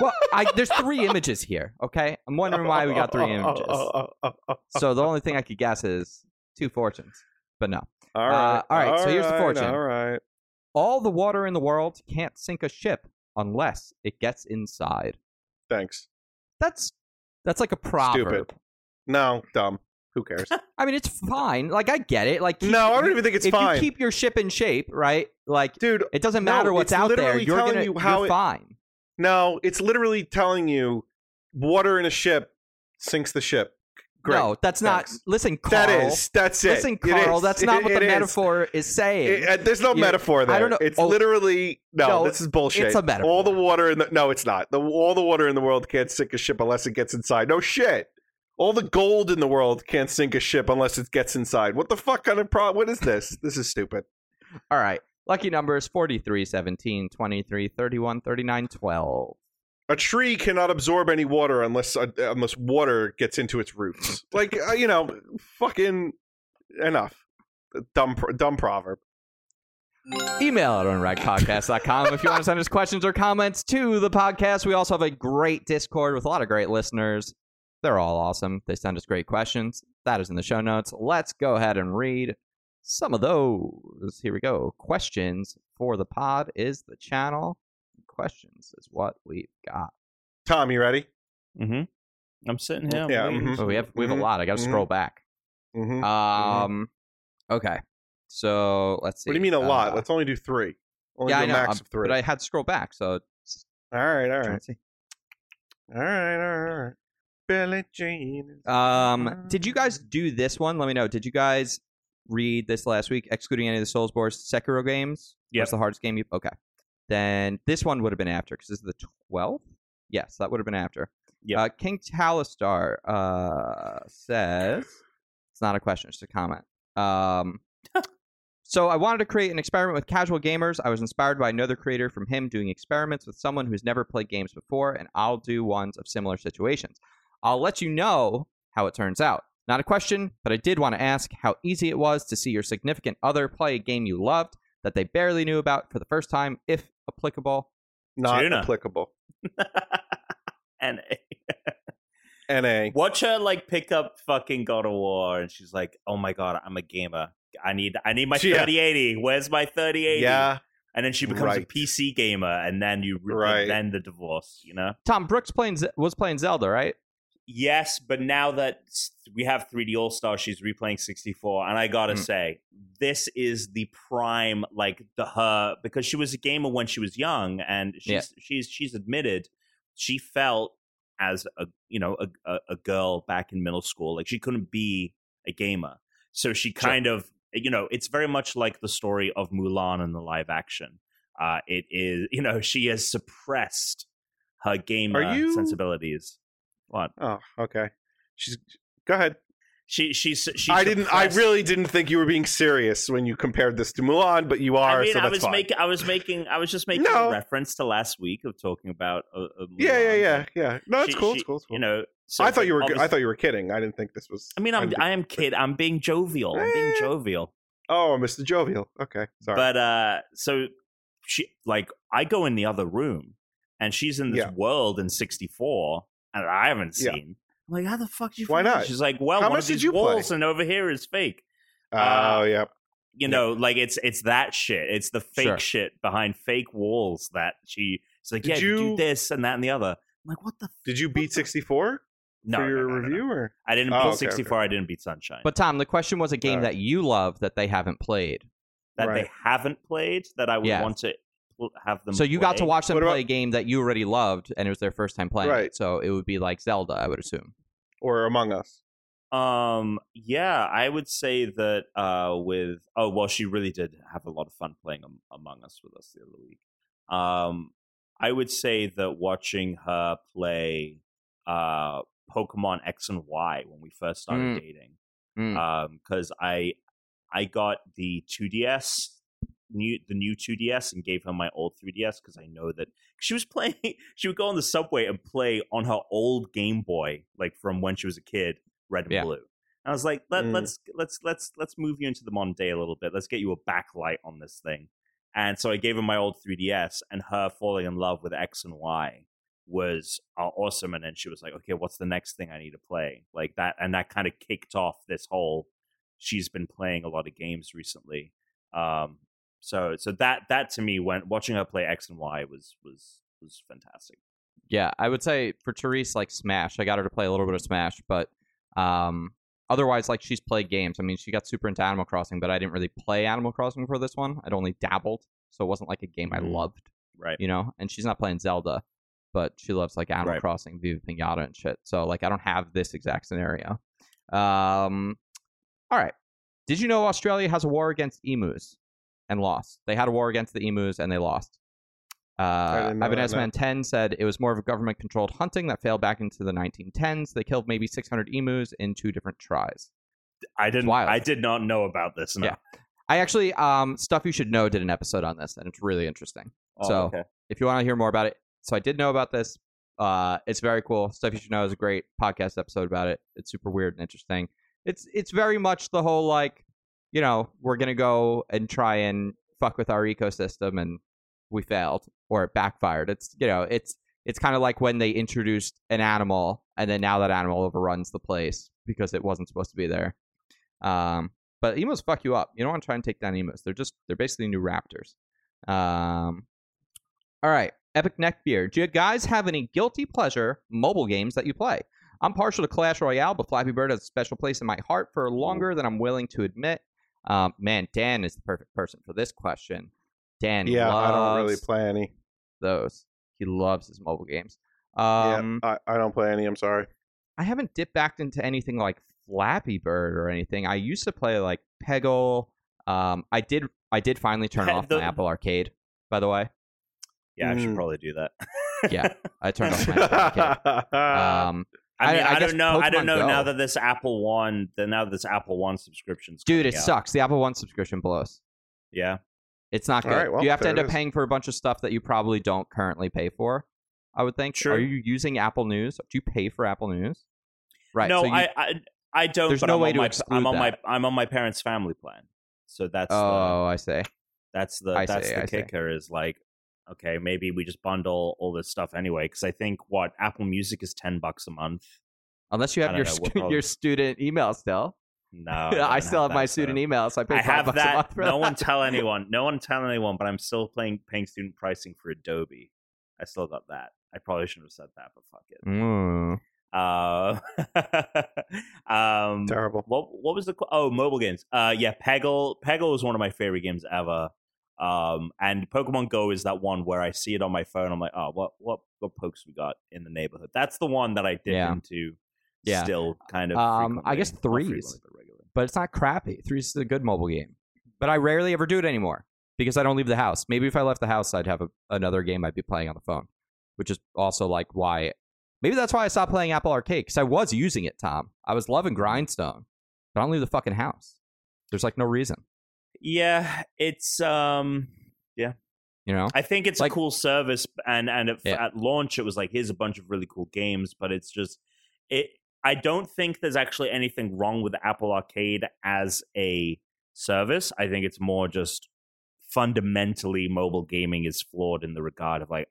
Well, there's three images here, okay? I'm wondering why we got three images. So the only thing I could guess is two fortunes, but no. All right, so here's the fortune. All right. All the water in the world can't sink a ship. Unless it gets inside. Thanks. That's like a proverb. Stupid. No, dumb. Who cares? I mean, it's fine. Like, I get it. Like, I don't even think it's fine. If you keep your ship in shape, right? Like, dude, it doesn't matter what's out there. You're fine. No, it's literally telling you water in a ship sinks the ship. Great. No, that's not. Listen, Carl. Listen, Carl. That's not what the metaphor is saying. There's no metaphor there. I don't know. It's literally no. This is bullshit. It's a metaphor. All the water in the no, it's not. All the water in the world can't sink a ship unless it gets inside. No shit. All the gold in the world can't sink a ship unless it gets inside. What the fuck kind of problem? What is this? This is stupid. All right. Lucky numbers: 43, 17, 23, 31, 39, 12. A tree cannot absorb any water unless water gets into its roots. Like, fucking enough. Dumb proverb. Email at unrankpodcast.com if you want to send us questions or comments to the podcast. We also have a great Discord with a lot of great listeners. They're all awesome. They send us great questions. That is in the show notes. Let's go ahead and read some of those. Here we go. Questions for the pod is the channel. Questions is what we've got. Tom, you ready? Mm-hmm. I'm sitting here. Yeah. Mm-hmm. Oh, we have a lot. I gotta scroll back. Mm-hmm. Okay. So let's see. What do you mean a lot? Let's only do three. Max of three. But I had to scroll back. So. All right. Billie Jean. Did you guys do this one? Let me know. Did you guys read this last week? Excluding any of the Soulsborne Sekiro games. Yes. What's the hardest game you? Okay. Then this one would have been after, because this is the 12th? Yes, that would have been after. Yep. King Talistar says... It's not a question, it's a comment. So I wanted to create an experiment with casual gamers. I was inspired by another creator from him doing experiments with someone who's never played games before, and I'll do ones of similar situations. I'll let you know how it turns out. Not a question, but I did want to ask how easy it was to see your significant other play a game you loved, that they barely knew about for the first time, if applicable. Not Tuna. Applicable. N.A. Watch her, like, pick up fucking God of War, and she's like, oh my god, I'm a gamer. I need my 3080. Where's my 3080? Yeah. And then she becomes a PC gamer, and then then the divorce, you know? Tom, Brooks was playing Zelda, right? Yes, but now that we have 3D All-Star, she's replaying 64, and I gotta say, this is the prime, like, her, because she was a gamer when she was young, and she's admitted she felt as a girl back in middle school, like she couldn't be a gamer, so she kind of you know, it's very much like the story of Mulan in the live action. It is, you know, she has suppressed her gamer sensibilities. What? Oh, okay. She's go ahead. She I really didn't think you were being serious when you compared this to Mulan, but you are. I mean, so that's fine. I was just making a reference to last week of talking about. Mulan. Yeah. No, it's cool. It's cool. You know, so I thought you were. I thought you were kidding. I didn't think this was. I mean, I am kid. I'm being jovial. Oh, Mr. Jovial. Okay, sorry. But so she I go in the other room, and she's in this world in 64, and I haven't seen. Yeah. I'm like, how the fuck did you? Why not? She's like, well, how one of these walls play? And over here is fake. Oh, yeah. You know, like it's that shit. It's the fake shit behind fake walls that she's like, you do this and that and the other. I'm like, what the? Did you beat 64? No, for your review? Or? I didn't beat 64. Okay. I didn't beat Sunshine. But Tom, the question was a game that you love that they haven't played. That they haven't played. That I would want to. Have them. So you got to watch them play a game that you already loved, and it was their first time playing. Right. So it would be like Zelda, I would assume, or Among Us. Yeah, I would say that. With she really did have a lot of fun playing Among Us with us the other week. I would say that watching her play Pokemon X and Y when we first started dating, because I got the 2DS. The new 2DS and gave her my old 3DS because I know that she was playing. She would go on the subway and play on her old Game Boy, like from when she was a kid, red and blue. And I was like, let's move you into the modern day a little bit. Let's get you a backlight on this thing. And so I gave her my old 3DS, and her falling in love with X and Y was awesome. And then she was like, okay, what's the next thing I need to play? Like that, and that kind of kicked off this whole. She's been playing a lot of games recently. So that to me, when watching her play X and Y was fantastic. Yeah, I would say for Therese, like Smash, I got her to play a little bit of Smash, but otherwise, like she's played games. I mean, she got super into Animal Crossing, but I didn't really play Animal Crossing for this one. I'd only dabbled, so it wasn't like a game I loved, right? You know, and she's not playing Zelda, but she loves like Animal Crossing, Viva Pinata and shit. So like, I don't have this exact scenario. All right, did you know Australia has a war against emus? And lost. They had a war against the emus, and they lost. Ibanez Man 10 said it was more of a government-controlled hunting that failed back into the 1910s. They killed maybe 600 emus in 2 different tries. I did not know about this. No. Yeah, I actually Stuff You Should Know did an episode on this, and it's really interesting. Oh, so if you want to hear more about it, so I did know about this. It's very cool. Stuff You Should Know is a great podcast episode about it. It's super weird and interesting. It's very much the whole like. You know, we're going to go and try and fuck with our ecosystem, and we failed, or it backfired. It's, you know, it's kind of like when they introduced an animal, and then now that animal overruns the place because it wasn't supposed to be there. But emus fuck you up. You don't want to try and take down emus. They're basically new raptors. All right. Epic Neckbeard. Do you guys have any guilty pleasure mobile games that you play? I'm partial to Clash Royale, but Flappy Bird has a special place in my heart for longer than I'm willing to admit. Man, Dan is the perfect person for this question. Dan, loves I don't really play any. Those he loves his mobile games. I don't play any. I'm sorry. I haven't dipped back into anything like Flappy Bird or anything. I used to play like Peggle. I did finally turn off my Apple Arcade. By the way. Yeah, I should probably do that. Yeah, I turned off my Apple Arcade. I mean, I don't know. Pokemon I don't know Go. Now that this Apple One, subscription's dude, it sucks. The Apple One subscription blows. Yeah, it's not good. Right, well, you have to end up paying for a bunch of stuff that you probably don't currently pay for. I would think. Sure. Are you using Apple News? Do you pay for Apple News? Right. No, so I don't. There's no way to exclude that. I'm on my parents' family plan, so that's. Oh, I see. That's the kicker. Is like. Okay, maybe we just bundle all this stuff anyway, because I think Apple Music is $10 a month. Unless you have your student email still. No, I still have my student email, so I pay $5 a month for that. No one tell anyone, but I'm still paying student pricing for Adobe. I still got that. I probably shouldn't have said that, but fuck it. Terrible. What was the mobile games? Yeah, Peggle was one of my favorite games ever. And Pokemon Go is that one where I see it on my phone. I'm like, oh, what pokes we got in the neighborhood? That's the one that I dip into. Still kind of. I guess threes, but it's not crappy. 3 is a good mobile game, but I rarely ever do it anymore because I don't leave the house. Maybe if I left the house, I'd have another game I'd be playing on the phone, which is also like why. Maybe that's why I stopped playing Apple Arcade, because I was using it, Tom. I was loving Grindstone, but I don't leave the fucking house. There's like no reason. Yeah, it's yeah. You know, I think it's like a cool service, and at launch it was like, here's a bunch of really cool games, but it's just it. I don't think there's actually anything wrong with Apple Arcade as a service. I think it's more just fundamentally mobile gaming is flawed in the regard of like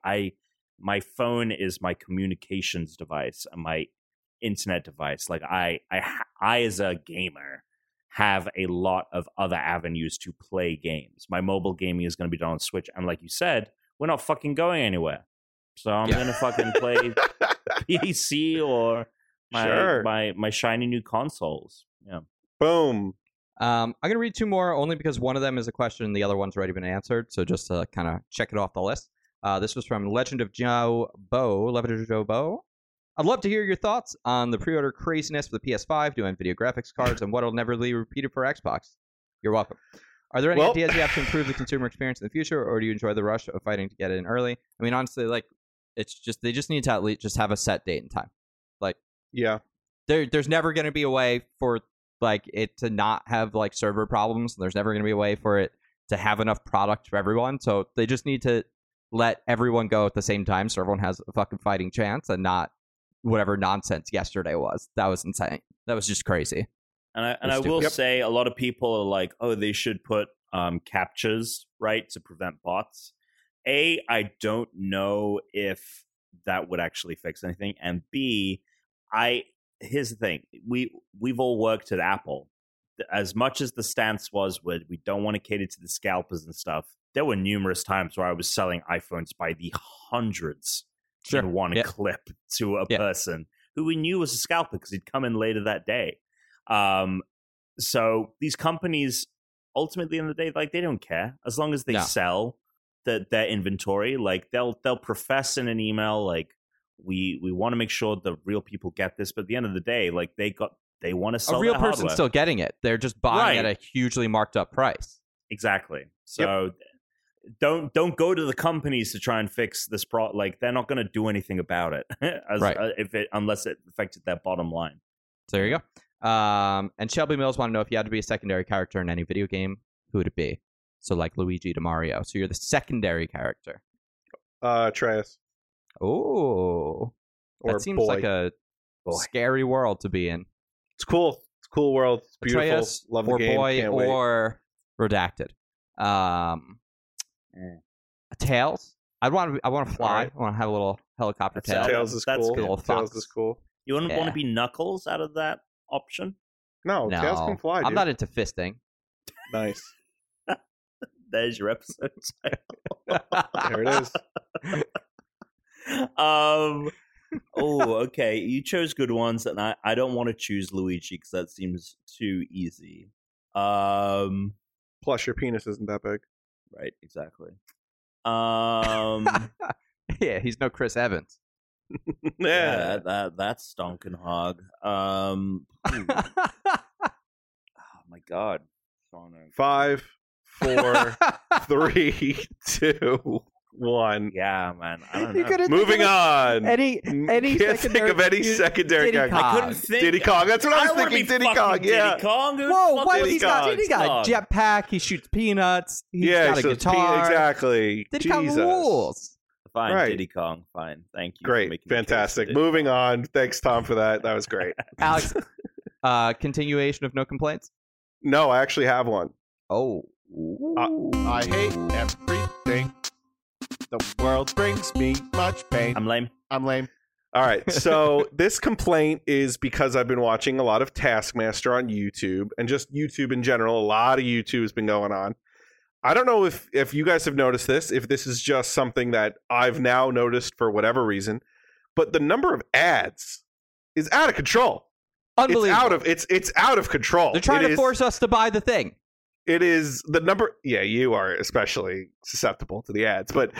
my phone is my communications device and my internet device. Like I as a gamer have a lot of other avenues to play games. My mobile gaming is going to be done on Switch, and like you said, we're not fucking going anywhere. So I'm going to fucking play PC or my shiny new consoles. Yeah. Boom. I'm going to read two more only because one of them is a question and the other one's already been answered. So just to kind of check it off the list. This was from Legend of Joe Bo. I'd love to hear your thoughts on the pre-order craziness for the PS5, new NVIDIA graphics cards, and what'll never be repeated for Xbox. You're welcome. Are there any ideas you have to improve the consumer experience in the future, or do you enjoy the rush of fighting to get in early? I mean, honestly, like, it's just, they just need to at least just have a set date and time. Like, yeah, there's never going to be a way for like it to not have like server problems, and there's never going to be a way for it to have enough product for everyone. So they just need to let everyone go at the same time, so everyone has a fucking fighting chance, and not whatever nonsense yesterday was. That was insane. That was just crazy. And I will say a lot of people are like, oh, they should put captures, right, to prevent bots. A, I don't know if that would actually fix anything. And B, here's the thing. We've all worked at Apple. As much as the stance was with we don't want to cater to the scalpers and stuff, there were numerous times where I was selling iPhones by the hundreds in one clip to a person who we knew was a scalper because he'd come in later that day. So these companies, ultimately, in the day, like, they don't care as long as they sell their inventory. Like they'll profess in an email like we want to make sure the real people get this, but at the end of the day, like they want to sell a real person hardware. Still getting it. They're just buying at a hugely marked up price. Exactly. So. Yep. Don't go to the companies to try and fix this problem. Like, they're not going to do anything about it, unless it affected their bottom line. So there you go. And Shelby Mills want to know, if you had to be a secondary character in any video game, who would it be? So like Luigi to Mario. So you're the secondary character. Atreus. Oh, that seems like a scary world to be in. It's cool. It's a cool world. It's beautiful. Atreus, love the game. Or Redacted. Tails. I want to fly. Right. I want to have a little helicopter. Tails is cool. You wouldn't want to be Knuckles out of that option? No. Tails can fly, dude. I'm not into fisting. Nice. There's your episode. There it is. Okay. You chose good ones, and I don't want to choose Luigi because that seems too easy. Plus, your penis isn't that big. Right, exactly. Yeah, he's no Chris Evans. Yeah, that's stonking hog. Oh my god. 5, 4, 3, 2, 1. Yeah, man. I don't know. Moving on. Can't think of any secondary character. I couldn't think. Diddy Kong. That's what I was thinking. Diddy Kong. Yeah. Diddy Kong. Whoa, what? He's got a jetpack. He shoots peanuts. He's got a guitar. Exactly. Diddy Kong rules. Fine. Right. Diddy Kong. Fine. Thank you. Great. Fantastic. Moving on. Thanks, Tom, for that. That was great. Alex, continuation of no complaints? No, I actually have one. Oh. I hate everything. The world brings me much pain. I'm lame. All right. So this complaint is because I've been watching a lot of Taskmaster on YouTube, and just YouTube in general. A lot of YouTube has been going on. I don't know if you guys have noticed this, if this is just something that I've now noticed for whatever reason, but the number of ads is out of control. Unbelievable. It's out of control. They're trying to force us to buy the thing. It is the number. Yeah, you are especially susceptible to the ads, but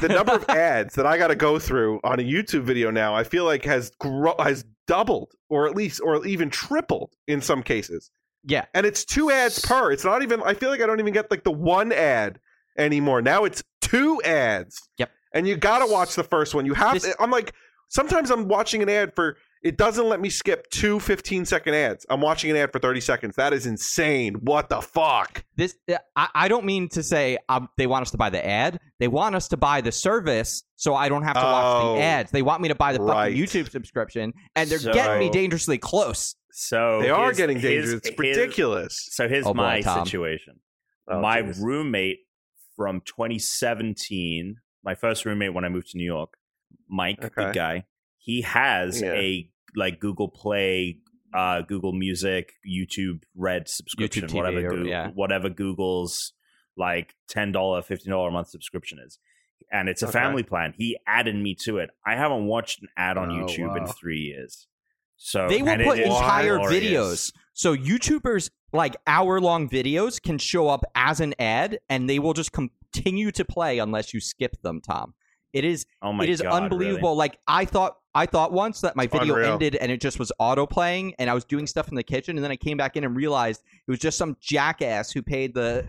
the number of ads that I got to go through on a YouTube video now, I feel like has doubled, or even tripled in some cases. Yeah. And it's two ads per. It's not even, I feel like I don't even get like the one ad anymore. Now it's two ads. Yep. And you got to watch the first one. You have to, I'm like, sometimes I'm watching an ad for, it doesn't let me skip two 15-second ads. I'm watching an ad for 30 seconds. That is insane. What the fuck? This I don't mean to say they want us to buy the ad. They want us to buy the service so I don't have to watch the ads. They want me to buy the fucking YouTube subscription, and they're getting me dangerously close. So they are getting dangerous. It's ridiculous. So here's my situation. My roommate from 2017, my first roommate when I moved to New York, Mike, big guy, he has a like Google Play, Google Music, YouTube Red subscription, YouTube whatever, or, whatever Google's like $10, $15 a month subscription is. And it's a family plan. He added me to it. I haven't watched an ad on YouTube in 3 years. So they will put entire videos. So YouTubers like hour-long videos can show up as an ad, and they will just continue to play unless you skip them, Tom. It is God, unbelievable. Really? Like I thought once that my video ended and it just was auto playing, and I was doing stuff in the kitchen, and then I came back in and realized it was just some jackass who paid the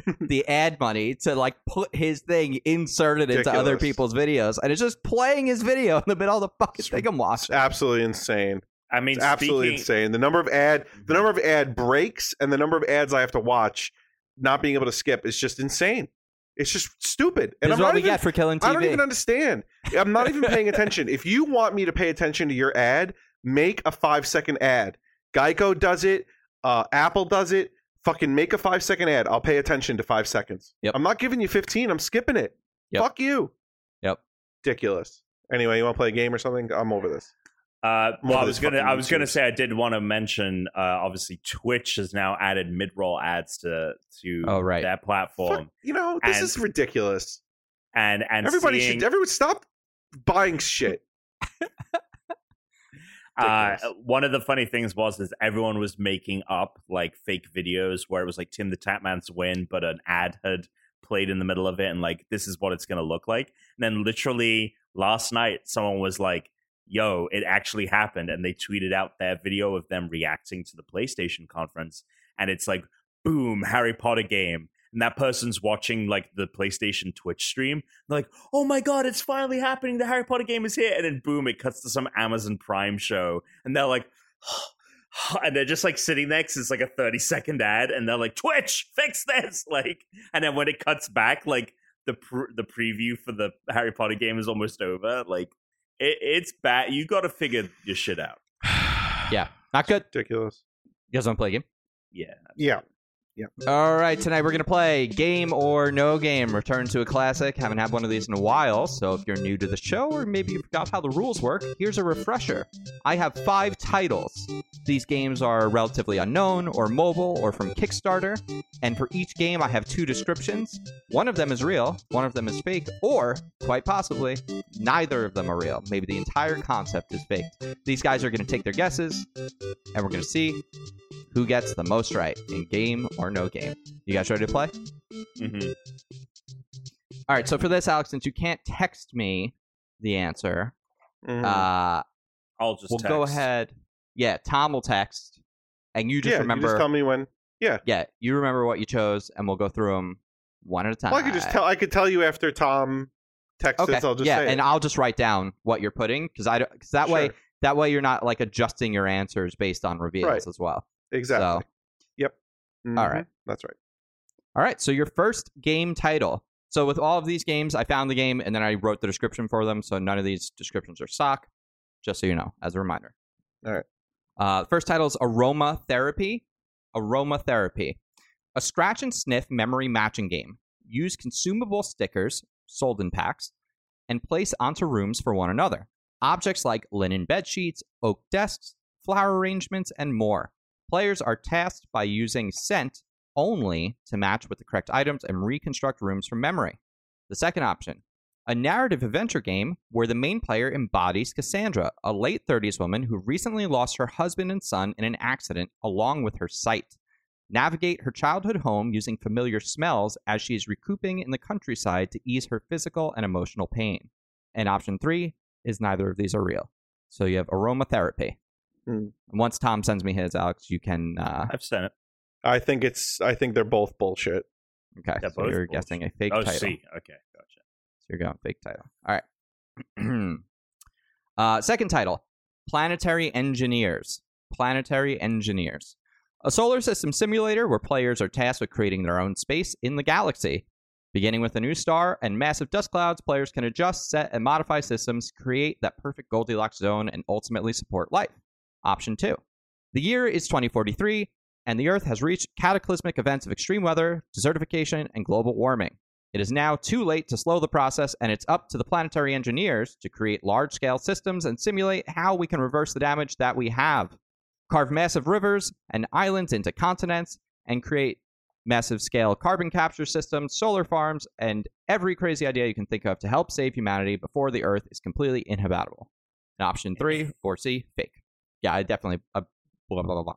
ad money to like put his thing inserted into other people's videos, and it's just playing his video in the middle of the fucking thing I'm watching. Absolutely insane. I mean, it's absolutely insane. The number of ad breaks and the number of ads I have to watch, not being able to skip, is just insane. It's just stupid. And this is what we get for killing TV. I don't even understand. I'm not even paying attention. If you want me to pay attention to your ad, make a 5-second ad. Geico does it. Apple does it. Fucking make a 5-second ad. I'll pay attention to 5 seconds. Yep. I'm not giving you 15. I'm skipping it. Yep. Fuck you. Yep. Ridiculous. Anyway, you want to play a game or something? I'm over this. Well, I was gonna say I did want to mention. Obviously, Twitch has now added mid-roll ads to their platform. Fuck, this is ridiculous. And everyone stop buying shit. One of the funny things was is everyone was making up like fake videos where it was like Tim the Tapman's win, but an ad had played in the middle of it, and like this is what it's gonna look like. And then literally last night, someone was like, yo, it actually happened, and they tweeted out their video of them reacting to the PlayStation conference, and it's like, boom, Harry Potter game, and that person's watching like the PlayStation Twitch stream. They're like, oh my god, it's finally happening, the Harry Potter game is here, and then boom, it cuts to some Amazon Prime show, and they're like and they're just like sitting there because it's like a 30-second ad, and they're like, Twitch, fix this, like, and then when it cuts back, like the preview for the Harry Potter game is almost over. Like, it's bad. You got to figure your shit out. Yeah, not good. Ridiculous. You guys want to play a game? Yeah. Yeah. Yeah. All right, tonight we're going to play Game or No Game. Return to a classic. Haven't had one of these in a while, so if you're new to the show or maybe you forgot how the rules work, here's a refresher. I have 5 titles. These games are relatively unknown or mobile or from Kickstarter, and for each game I have 2 descriptions. One of them is real, one of them is fake, or, quite possibly, neither of them are real. Maybe the entire concept is fake. These guys are going to take their guesses, and we're going to see who gets the most right in Game or No Game. You guys ready to play? Mm-hmm. All right, so for this, Alex, since you can't text me the answer, I'll just text. Go ahead. Yeah, Tom will text, and you just remember. You just tell me when. Yeah. Yeah, you remember what you chose, and we'll go through them one at a time. Well, I could tell you after Tom texts. Okay. I'll just say it. And I'll just write down what you're putting, because that way you're not like adjusting your answers based on reveals as well. Exactly. So, yep. Mm-hmm. All right. That's right. All right. So your first game title. So with all of these games, I found the game and then I wrote the description for them. So none of these descriptions are sock, just so you know, as a reminder. All right. First title is Aromatherapy. Aromatherapy. A scratch and sniff memory matching game. Use consumable stickers sold in packs and place onto rooms for one another. Objects like linen bed sheets, oak desks, flower arrangements, and more. Players are tasked by using scent only to match with the correct items and reconstruct rooms from memory. The second option, a narrative adventure game where the main player embodies Cassandra, a late 30s woman who recently lost her husband and son in an accident along with her sight. Navigate her childhood home using familiar smells as she is recouping in the countryside to ease her physical and emotional pain. And option 3 is neither of these are real. So you have Aromatherapy. And once Tom sends me his, Alex, you can... I've sent it. I think they're both bullshit. Okay, they're so you're bullshit. Guessing a fake title. See. Okay, gotcha. So you're going fake title. All right. Second title, Planetary Engineers. Planetary Engineers. A solar system simulator where players are tasked with creating their own space in the galaxy. Beginning with a new star and massive dust clouds, players can adjust, set, and modify systems to create that perfect Goldilocks zone and ultimately support life. Option 2. The year is 2043, and the Earth has reached cataclysmic events of extreme weather, desertification, and global warming. It is now too late to slow the process, and it's up to the planetary engineers to create large-scale systems and simulate how we can reverse the damage that we have. Carve massive rivers and islands into continents, and create massive-scale carbon capture systems, solar farms, and every crazy idea you can think of to help save humanity before the Earth is completely inhabitable. And option 3, or C, fake. Yeah, I definitely... blah, blah, blah, blah.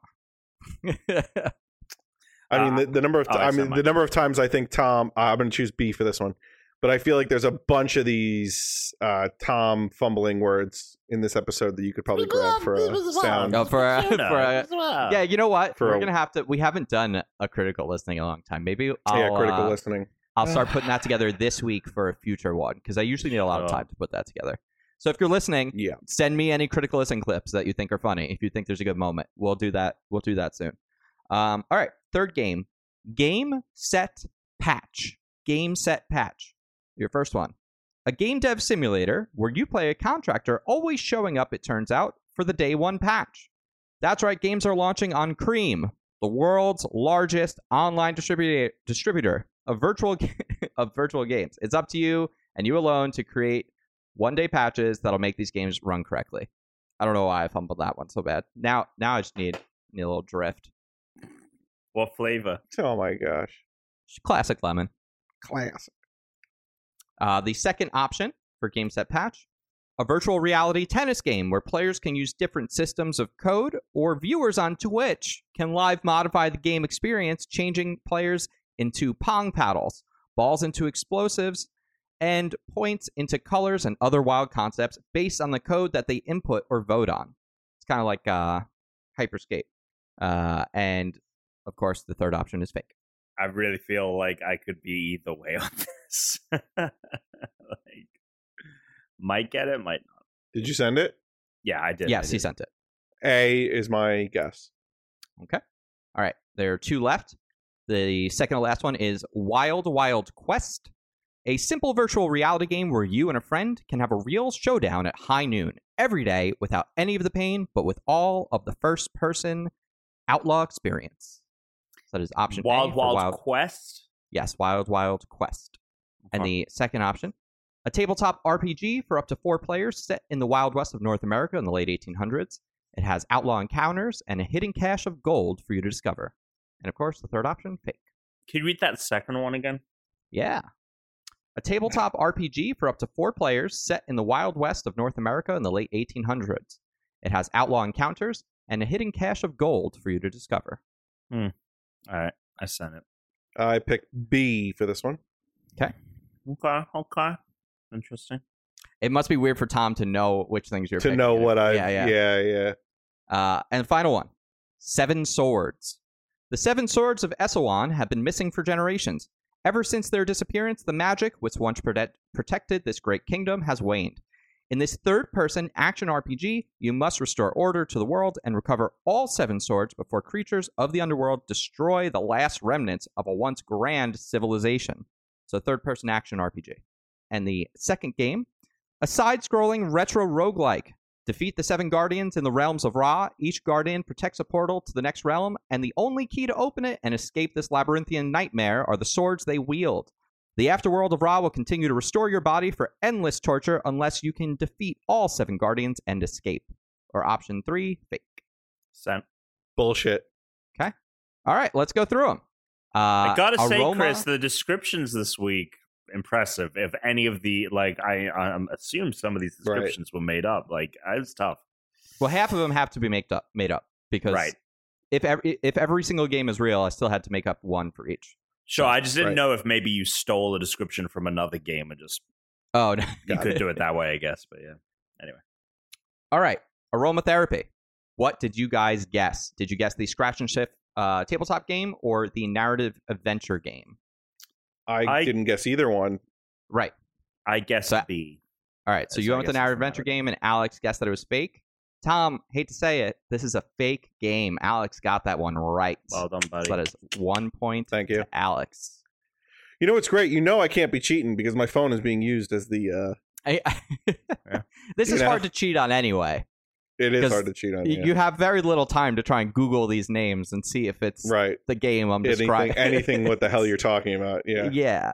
I mean, the number of times I think Tom... I'm going to choose B for this one. But I feel like there's a bunch of these Tom fumbling words in this episode that you could probably grab for a sound. No, yeah, you know what? We're going to have to... We haven't done a critical listening in a long time. Maybe I'll... Yeah, critical listening. I'll start putting that together this week for a future one, because I usually need a lot of time to put that together. So if you're listening, send me any critical listening clips that you think are funny. If you think there's a good moment, we'll do that. We'll do that soon. All right. Third game. Game, set, patch. Game, set, patch. Your first one. A game dev simulator where you play a contractor always showing up, it turns out, for the day one patch. That's right. Games are launching on Cream, the world's largest online distributor of virtual games. It's up to you and you alone to create one-day patches that'll make these games run correctly. I don't know why I fumbled that one so bad. Now I just need a little drift. What flavor? Oh my gosh. Classic lemon. Classic. The second option for Game Set Patch, a virtual reality tennis game where players can use different systems of code or viewers on Twitch can live modify the game experience, changing players into pong paddles, balls into explosives, and points into colors and other wild concepts based on the code that they input or vote on. It's kind of like Hyperscape. And, of course, the third option is fake. I really feel like I could be either way on this. Might get it, might not. Did you send it? Yeah, I did. Yes, he sent it. A is my guess. Okay. All right. There are two left. The second to last one is Wild Wild Quest. A simple virtual reality game where you and a friend can have a real showdown at high noon every day without any of the pain, but with all of the first-person outlaw experience. So that is option Wild A for Wild Quest? Yes, Wild Wild Quest. Uh-huh. And the second option, a tabletop RPG for up to 4 players set in the Wild West of North America in the late 1800s. It has outlaw encounters and a hidden cache of gold for you to discover. And, of course, the third option, fake. Can you read that second one again? Yeah. A tabletop RPG for up to 4 players set in the Wild West of North America in the late 1800s. It has outlaw encounters and a hidden cache of gold for you to discover. All right. I sent it. I picked B for this one. Okay. Okay. Interesting. It must be weird for Tom to know which things you're picking. To know what I... Yeah. And the final one. 7 Swords. The 7 Swords of Essoan have been missing for generations. Ever since their disappearance, the magic which once protected this great kingdom has waned. In this third-person action RPG, you must restore order to the world and recover all 7 swords before creatures of the underworld destroy the last remnants of a once grand civilization. So third-person action RPG. And the second game, a side-scrolling retro roguelike. Defeat the 7 guardians in the realms of Ra. Each guardian protects a portal to the next realm, and the only key to open it and escape this labyrinthian nightmare are the swords they wield. The afterworld of Ra will continue to restore your body for endless torture unless you can defeat all 7 guardians and escape. Or option 3, fake. Sent. Bullshit. Okay. All right, let's go through them. I gotta say, Chris, the descriptions this week, impressive. If any of the I assume some of these descriptions were made up. It's tough. Well, half of them have to be made up because if every single game is real, I still had to make up one for each. Sure, I just didn't know if maybe you stole a description from another game and just you could do it that way, I guess. But yeah, anyway. All right, aromatherapy. What did you guys guess? Did you guess the scratch and shift tabletop game or the narrative adventure game? I didn't guess either one. Right. I guess B. All right. So you went with the narrative adventure game, and Alex guessed that it was fake. Tom, hate to say it, this is a fake game. Alex got that one right. Well done, buddy. So that is 1 point. Thank you, Alex. You know what's great? You know I can't be cheating because my phone is being used as the... Yeah. This is hard to cheat on anyway. It is hard to cheat on. Yeah. You have very little time to try and Google these names and see if it's right. The game I'm describing. Anything what the hell you're talking about. Yeah. Yeah.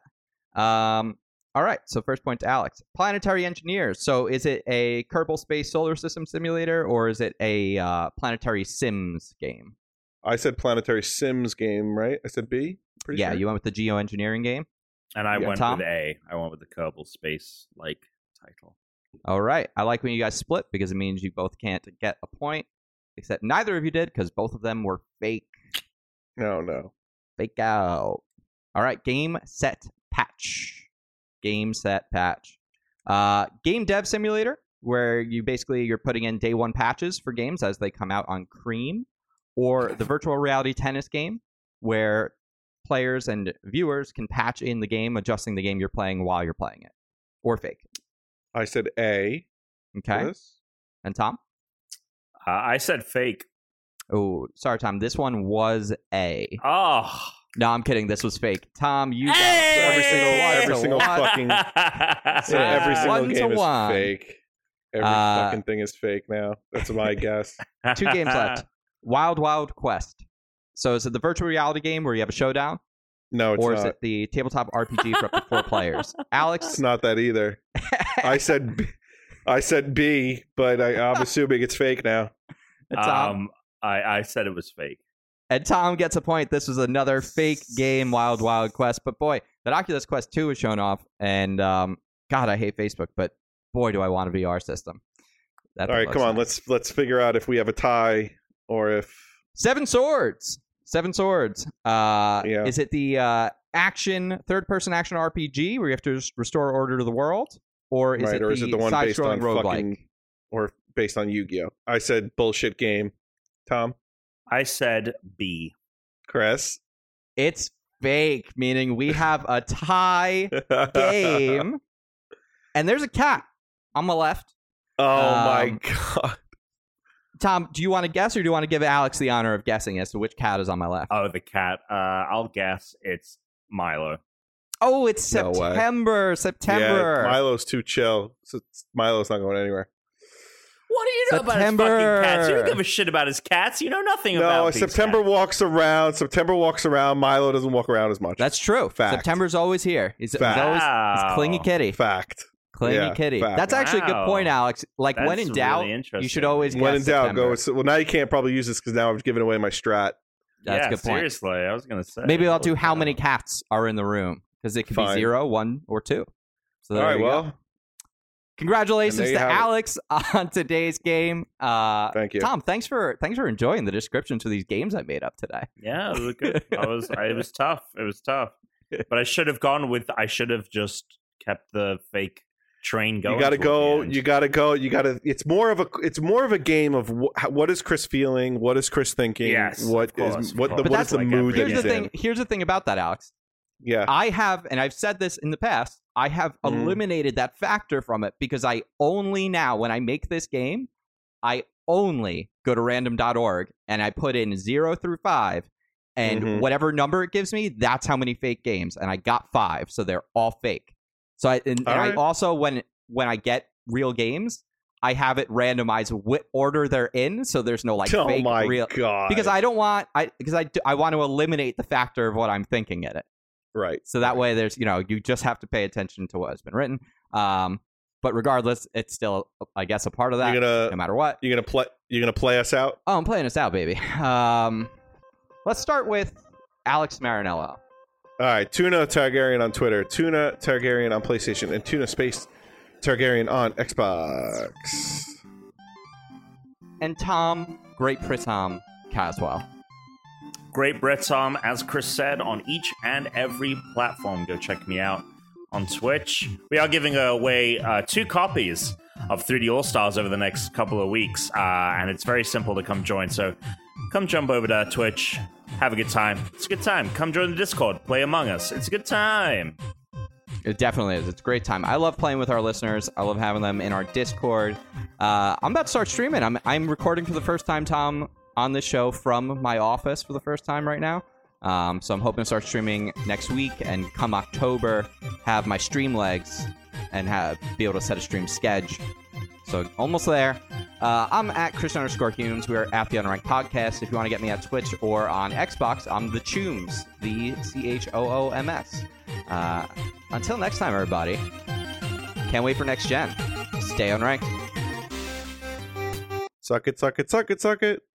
All right. So first point to Alex. Planetary engineers. So is it a Kerbal Space Solar System simulator or is it a planetary Sims game? I said planetary Sims game, right? I said B. Pretty sure. You went with the geoengineering game. And I went with A. I went with the Kerbal Space like title. All right. I like when you guys split because it means you both can't get a point, except neither of you did because both of them were fake. No. Fake out. All right. Game, set, patch. Game, set, patch. Game dev simulator, where you're putting in day one patches for games as they come out on Cream, or the virtual reality tennis game, where players and viewers can patch in the game, adjusting the game you're playing while you're playing it, or fake. I said A. Okay. This. And Tom? I said fake. Oh, sorry, Tom. This one was A. Oh. No, I'm kidding. This was fake. Tom, you got every single fucking every single game is fake. Every fucking thing is fake now. That's my guess. 2 games left. Wild Wild Quest. So is it the virtual reality game where you have a showdown? No, it's not. Or is it the tabletop RPG for up to 4 players? Alex? It's not that either. I said B, but I'm assuming it's fake now. I said it was fake. And Tom gets a point. This was another fake game, Wild Wild Quest. But boy, that Oculus Quest 2 was shown off. And God, I hate Facebook, but boy, do I want a VR system. That's all right, come on. Let's figure out if we have a tie or if... Seven Swords. Yeah. Is it the action, third-person action RPG where you have to restore order to the world? Or is it the one based on roguelike? Or based on Yu-Gi-Oh? I said bullshit game. Tom? I said B. Chris? It's fake, meaning we have a tie game. And there's a cat on the left. Oh, my God. Tom, do you want to guess or do you want to give Alex the honor of guessing as to which cat is on my left? Oh, the cat. I'll guess it's Milo. Oh, it's September. No September. Yeah, Milo's too chill. So Milo's not going anywhere. What do you know about his fucking cats? You don't give a shit about his cats. You know nothing about these September cats. September walks around. Milo doesn't walk around as much. That's true. Fact. September's always here. He's always clingy kitty. Fact. Clingy kitty. Fact. That's actually a good point, Alex. Like, that's when in doubt, really you should always guess. When in doubt, September. Go. Well, now you can't probably use this because now I've given away my strat. That's a good point. Seriously, I was going to say. Maybe I'll do how many cats are in the room because it could be 0, 1, or 2. So there All right, well. Congratulations to Alex on today's game. Thank you. Tom, thanks for enjoying the descriptions for these games I made up today. Yeah, it was good. It was tough. It was tough. But I should have just kept the fake train going. You gotta go. It's more of a game of what is Chris feeling, what is Chris thinking, yes, what is the mood that he's in. Here's the thing about that, Alex. Yeah, I've said this in the past. I have eliminated that factor from it because I only now, when I make this game, I only go to random.org and I put in 0 through 5 and whatever number it gives me, that's how many fake games. And I got 5. So they're all fake. So I also, when I get real games, I have it randomized what order they're in. So there's no like fake real. God. Because I want to eliminate the factor of what I'm thinking in it. Right. So that way there's, you just have to pay attention to what has been written. But regardless, it's still, I guess, a part of that. No matter what. You're going to play us out? Oh, I'm playing us out, baby. Let's start with Alex Marinello. All right. Tuna Targaryen on Twitter. Tuna Targaryen on PlayStation. And Tuna Space Targaryen on Xbox. And Tom, Great Pritam Caswell. Great Bretom, as Chris said, on each and every platform. Go check me out on Twitch. We are giving away 2 copies of 3D All-Stars over the next couple of weeks, and it's very simple to come join. So come jump over to Twitch, Have a good time. It's a good time. Come join the Discord. Play Among Us. It's a good time. It definitely is. It's a great time. I love playing with our listeners. I love having them in our Discord. I'm about to start streaming. I'm recording for the first time, Tom, on this show from my office for the first time right now. So I'm hoping to start streaming next week and come October, have my stream legs and be able to set a stream schedule. So almost there. I'm at Christian_Humes. We are at the Unranked Podcast. If you want to get me at Twitch or on Xbox, I'm the Chooms, the Chooms. Until next time, everybody. Can't wait for next gen. Stay unranked. Suck it, suck it, suck it, suck it.